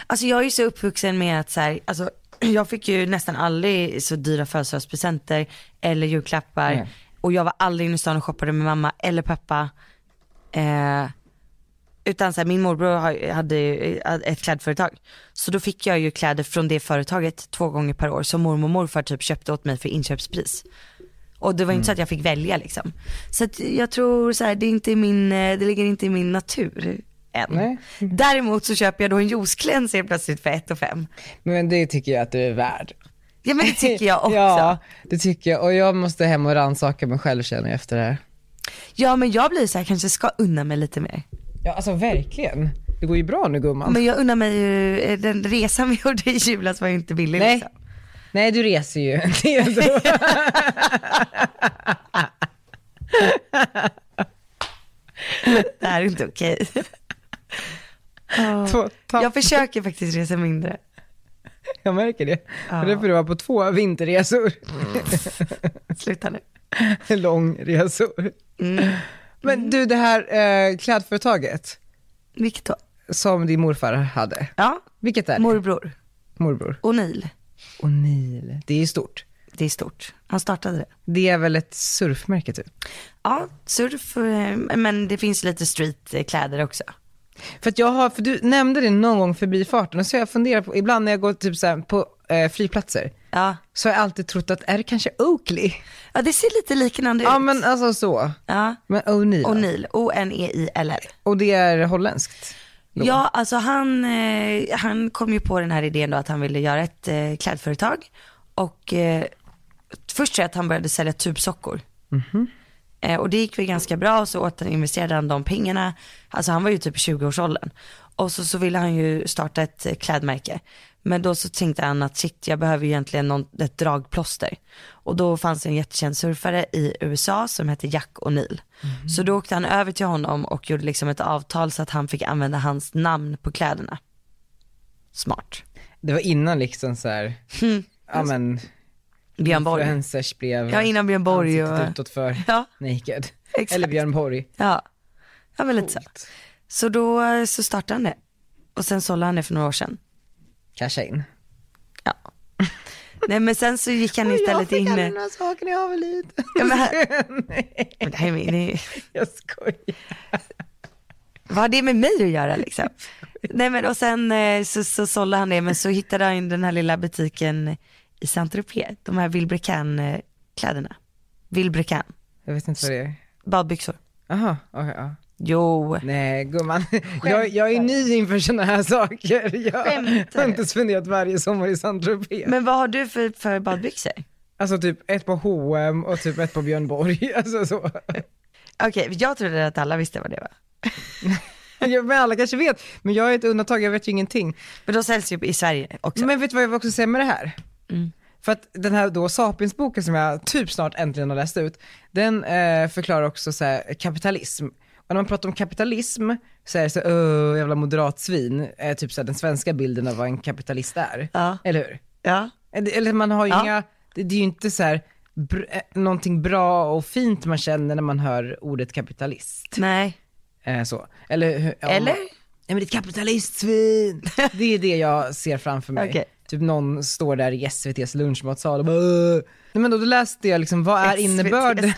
Alltså jag är ju så uppvuxen med att så här, alltså jag fick ju nästan aldrig så dyra födelsedagspresenter eller julklappar. Mm. Och jag var aldrig inne i stan och shoppade med mamma eller pappa. Eh, utan så här, min morbror hade ett klädföretag. Så då fick jag ju kläder från det företaget två gånger per år. Så mormor och morfar typ köpte åt mig för inköpspris. Och det var mm. inte så att jag fick välja liksom. Så att jag tror så här, det är inte min, det ligger inte i min natur. Mm. Däremot så köper jag då en juiceklänser plötsligt för ett och fem. Men det tycker jag att du är värd. Ja, men det tycker jag också. Ja, det tycker jag. Och jag måste hem och rannsaka mig själv, känner jag, efter det här. Ja, men jag blir så här, kanske ska unna mig lite mer. Ja, alltså verkligen. Det går ju bra nu, gumman. Men jag unnar mig ju, den resan vi gjorde i julas var ju inte billig. Nej, liksom. Nej, du reser ju. Det är så. Det här är inte okej. Oh. Jag försöker faktiskt resa mindre. Jag märker det. Oh. Det är för du var på två vinterresor. Mm. Sluta nu. Långresor. Mm. Mm. Men du, det här eh, klädföretaget. Vilket då? Som din morfar hade. Ja. Vilket är det? Morbror. Morbror. O'Neill. O'Neill. Det är stort. Det är stort. Han startade det. Det är väl ett surfmärke typ? Ja, surf. Men det finns lite streetkläder också. För att jag har, för du nämnde det någon gång förbi farten, och så jag funderar på, ibland när jag går typ så här på eh, flygplatser, ja. Så har jag alltid trott att, är det kanske Oakley? Ja, det ser lite liknande ja, ut. Ja, men alltså så. Ja. Men O'Neill. O'Neill, O N E I L L. Och det är holländskt då. Ja, alltså han, eh, han kom ju på den här idén då, att han ville göra ett eh, klädföretag. Och eh, först så att han började sälja tubsockor. Mhm. Och det gick väl ganska bra, och så återinvesterade han de pengarna. Alltså han var ju typ tjugo-årsåldern. Och så, så ville han ju starta ett klädmärke. Men då så tänkte han att shit, jag behöver ju egentligen någon, ett dragplåster. Och då fanns en jättekänd surfare i U S A som hette Jack O'Neill. Mm. Så då åkte han över till honom och gjorde liksom ett avtal så att han fick använda hans namn på kläderna. Smart. det var innan liksom så här. Mm. Ja men Björn Borg blev, ja, innan Björn Borg och utåt för ja. Naked. Exakt. Eller Björn Borg. Ja. Ja men lite så. Så då så startade han det. Och sen sålde han det för några år sedan. Casha in. Ja. Nej men sen så gick han istället in. Jag fick in... alla några saker när jag var liten. Ja, men... Nej. Men det här är min... Jag skojar. Vad har det med mig att göra liksom? Nej men och sen så, så sålde han det. Men så hittade han in den här lilla butiken i Saint-Tropez. De här Vilebrequin kläderna. Vilebrequin. Jag vet inte vad det är. Badbyxor. Aha, okej okay, ja. Jo. Nej, gumman. Jag, jag är ny inför såna här saker. Jag Skämtar. Har inte spenderat varje sommar i Saint-Tropez. Men vad har du för, för badbyxor? Alltså typ ett på H och M och typ ett på Björn Borg. Alltså så. Okej, okay, jag trodde att alla visste vad det var. Men alla kanske vet. Men jag är ett undantag, jag vet ju ingenting. Men de säljs ju i Sverige också. Men vet du vad jag vill också säga med det här? Mm. För att den här då Sapiens-boken som jag typ snart äntligen har läst ut. Den eh, förklarar också så här, kapitalism. Och när man pratar om kapitalism så är det så öh, jävla moderat svin. Eh, typ så här, den svenska bilden av vad en kapitalist är. Ja. Eller hur? Ja. Eller man har ju ja. inga... Det, det är ju inte så här... Br- någonting bra och fint man känner när man hör ordet kapitalist. Nej. Eh, så. Eller? Ja, Eller? Man, nej men det är ett kapitalistsvin. Det är det jag ser framför mig. Okay. Typ någon står där i S V T's lunchmatsal och bara... Åh! Nej men då, då läste jag liksom, vad är innebörden...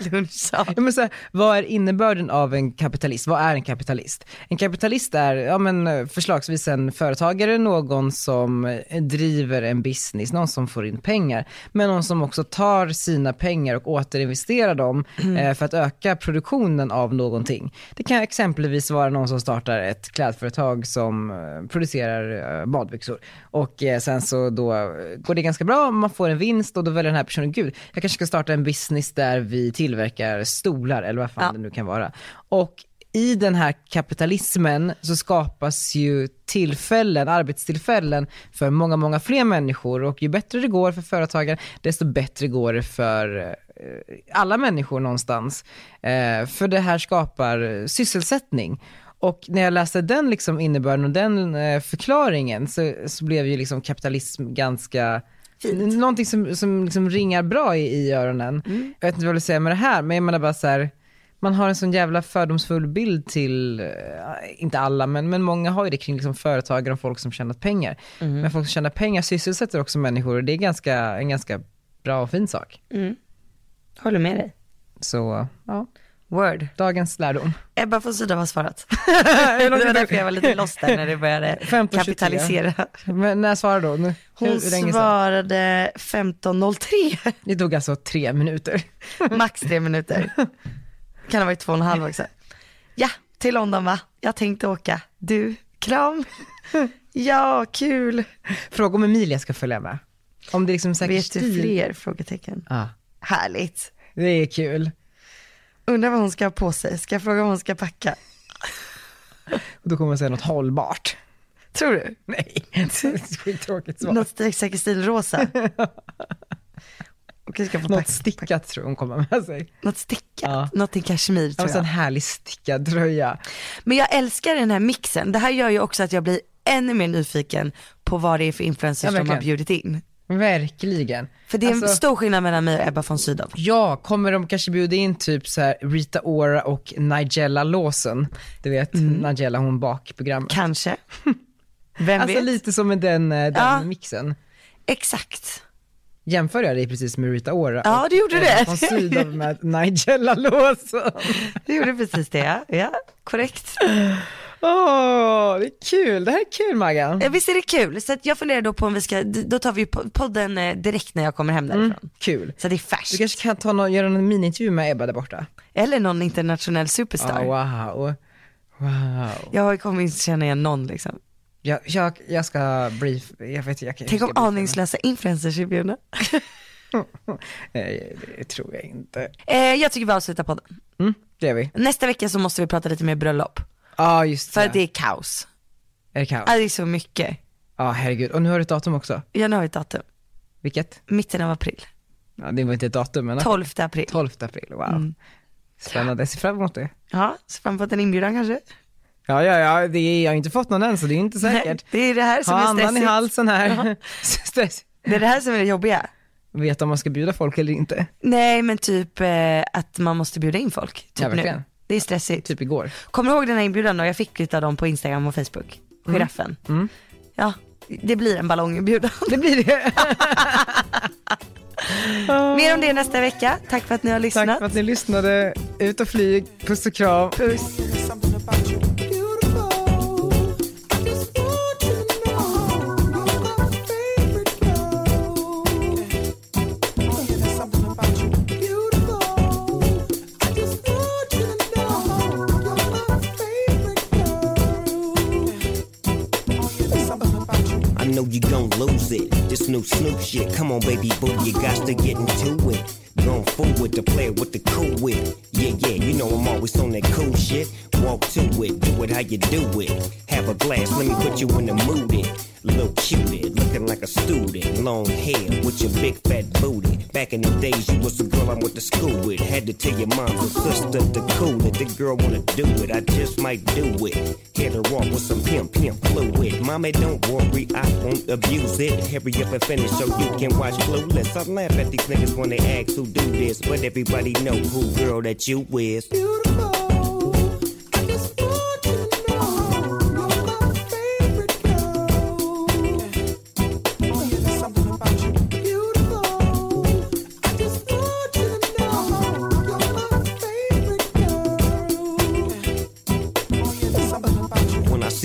Jag måste säga, vad är innebörden av en kapitalist? Vad är en kapitalist? En kapitalist är, ja men förslagsvis en företagare, någon som driver en business, någon som får in pengar. Men någon som också tar sina pengar och återinvesterar dem mm. eh, för att öka produktionen av någonting. Det kan exempelvis vara någon som startar ett klädföretag som producerar eh, badbyxor. Och eh, sen så då går det ganska bra, man får en vinst och då väljer den här personen, gud, jag kanske ska starta en business där vi tillverkar stolar eller vad fan ja. det nu kan vara. Och i den här kapitalismen så skapas ju tillfällen, arbetstillfällen för många, många fler människor. Och ju bättre det går för företagare, desto bättre går det för alla människor någonstans. För det här skapar sysselsättning. Och när jag läste den liksom innebörden och den förklaringen så, så blev ju liksom kapitalism ganska... Fint. Någonting som, som liksom ringar bra i, i öronen. Mm. Jag vet inte vad jag vill säga med det här, men jag menar bara så här, man har en sån jävla fördomsfull bild till, inte alla, men, men många har ju det kring liksom företagare och folk som tjänat pengar. Mm. Men folk som tjänar pengar sysselsätter också människor och det är ganska, en ganska bra och fin sak. Mm. Håller med dig. Så, ja. Word. Dagens lärdom. Ebba von Sydow har svarat. Det var därför jag var lite lost där när det började kapitalisera. Men när svarade hon? Hon hur svarade femton noll tre. Det tog alltså tre minuter. Max tre minuter. Kan ha varit två och en halv också. Ja, till London va? Jag tänkte åka. Du, kram. Ja, kul. Fråga om Emilie ska följa med. Om det liksom säkert vet du fler frågetecken? Ah. Härligt. Det är kul. Undrar vad hon ska ha på sig. Ska jag fråga om hon ska packa? Då kommer hon säga något hållbart. Tror du? Nej, det är skittråkigt svar. Något säkert stilrosa. Okej, ska få något stickat packa. Tror hon kommer med sig. Något stickat, ja. Något i kashmir tror jag. Och en härlig stickad dröja. Men jag älskar den här mixen. Det här gör ju också att jag blir ännu mer nyfiken på vad det är för influencers ja, som har bjudit in. Verkligen. För det är en alltså, stor skillnad mellan mig och Ebba von Sydow. Ja, kommer de kanske bjuda in typ så här Rita Ora och Nigella Lawson. Du vet, mm. Nigella hon bakprogrammet. Kanske. Vem alltså vet? Lite som med den, den ja. mixen. Exakt. Jämför jag dig precis med Rita Ora. Ja, du gjorde det. Von Sydow med Nigella Lawson. Du gjorde precis det, ja. Korrekt. Åh, oh, det är kul. Det här är kul, Maggan. Ja, visst är det kul. Så att jag funderar då på om vi ska... Då tar vi podden direkt när jag kommer hem därifrån. Mm, kul. Så det är färskt. Du kanske kan ta någon, göra en mini-intervju med Ebba där borta. Eller någon internationell superstar. Oh, wow. Wow. Jag har ju kommit känna igen någon liksom. Jag, jag, jag ska brief... Jag vet, jag kan, Tänk jag om aningslösa influencers i bjudna. Nej, det tror jag inte. Eh, jag tycker vi avslutar podden. Mm, det gör vi. Nästa vecka så måste vi prata lite mer bröllop. Ja, ah, just det. För att det är kaos. Är det kaos? Ja, ah, det är så mycket. Ja, ah, herregud. Och nu har du ett datum också? Ja, nu har vi ett datum. Vilket? Mitten av april. Ja, ah, det var inte ett datum. Men tolfte april. tolfte april, wow. Mm. Spännande. Jag ser fram emot det. Ja, ser fram emot en inbjudan kanske. Ja, ja, ja. Det är, jag har inte fått någon än så det är inte säkert. Nej, det är det här som ha är stressigt. Ha andan i halsen här. Stress. Det är det här som är det jobbiga. Vet om man ska bjuda folk eller inte. Nej, men typ eh, att man måste bjuda in folk. Typ ja, verkligen. Nu. Det är stressigt. Typ igår. Kommer du ihåg den här inbjudan då? Jag fick lite av dem på Instagram och Facebook. Giraffen. Mm. Mm. Ja, det blir en ballonginbjudan. Det blir det. Mer om det nästa vecka. Tack för att ni har lyssnat. Tack för att ni lyssnade. Ut och flyg. Puss och krav. Puss. Know you gon' lose it. This new Snoop shit. Come on, baby boo, you got to get into it. Gone forward to play with the cool wit. Yeah, yeah, you know I'm always on that cool shit. Walk to it, do it how you do it. Have a glass, let me put you in the mood. It. Little cutie, looking like a student. Long hair with your big fat booty. Back in the days, you was the girl I went to school with. Had to tell your mom and sister to cool it. The girl wanna do it, I just might do it. Hit her off with some pimp, pimp fluid. Mommy, don't worry, I won't abuse it. Hurry up and finish so you can watch Clueless. I laugh at these niggas when they ask who do this. But everybody know who girl that you is. Beautiful.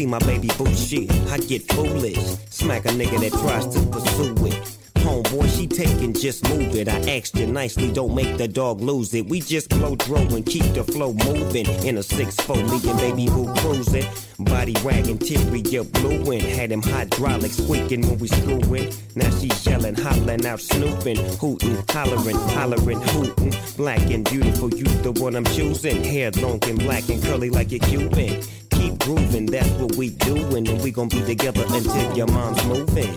My baby boo shit, I get foolish. Smack a nigga that tries to pursue it. Homeboy, she taking, just move it. I asked you nicely, don't make the dog lose it. We just blow throw and keep the flow moving. In a six four, me and baby boo cruising. Body wagging, teary, you're blueing. Had him hydraulic squeaking when we screwing. Now she yelling, hollering out, snooping. Hooting, hollering, hollering, hooting. Black and beautiful, you the one I'm choosing. Hair long and black and curly like a Cuban. Keep grooving, that's what we doing, and we gon' be together until your mom's moving.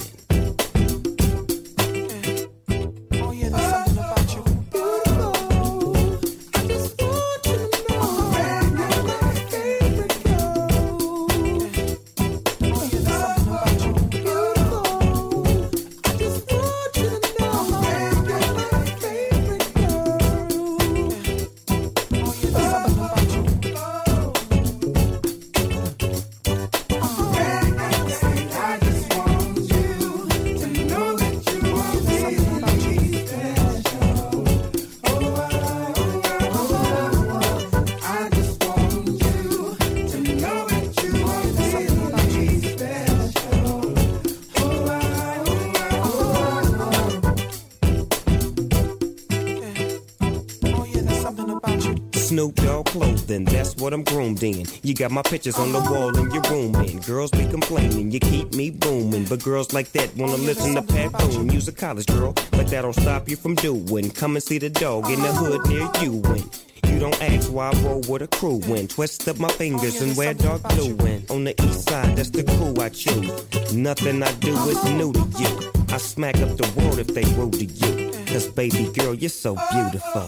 Snoop Dogg clothing, that's what I'm groomed in. You got my pictures on the wall in your room, and girls be complaining, you keep me booming. But girls like that wanna listen to Pat Boone. You's a college girl, but that don't stop you from doing. Come and see the dog in the hood near you, and you don't ask why I roll with a crew when twist up my fingers and wear dark blue. And on the east side, that's the crew I choose. Nothing I do is new to you. I smack up the world if they rude to you. 'Cause baby girl, you're so beautiful.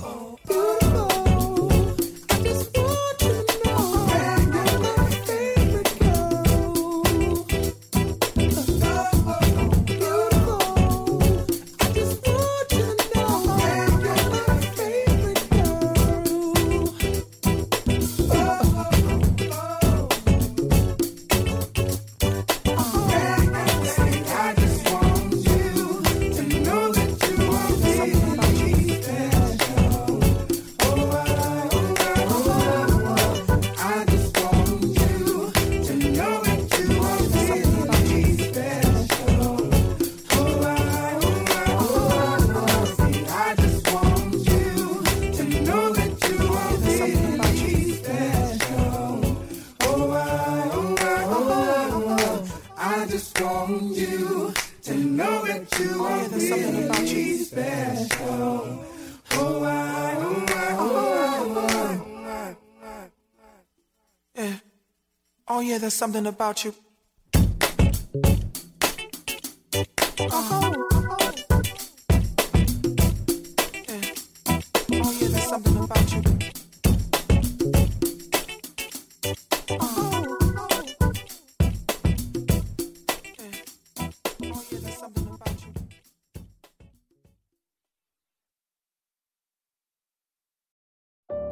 There's something about you. Oh, yeah, there's something about you. Oh.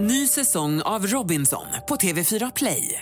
Ny säsong av Robinson på T V fyra Play.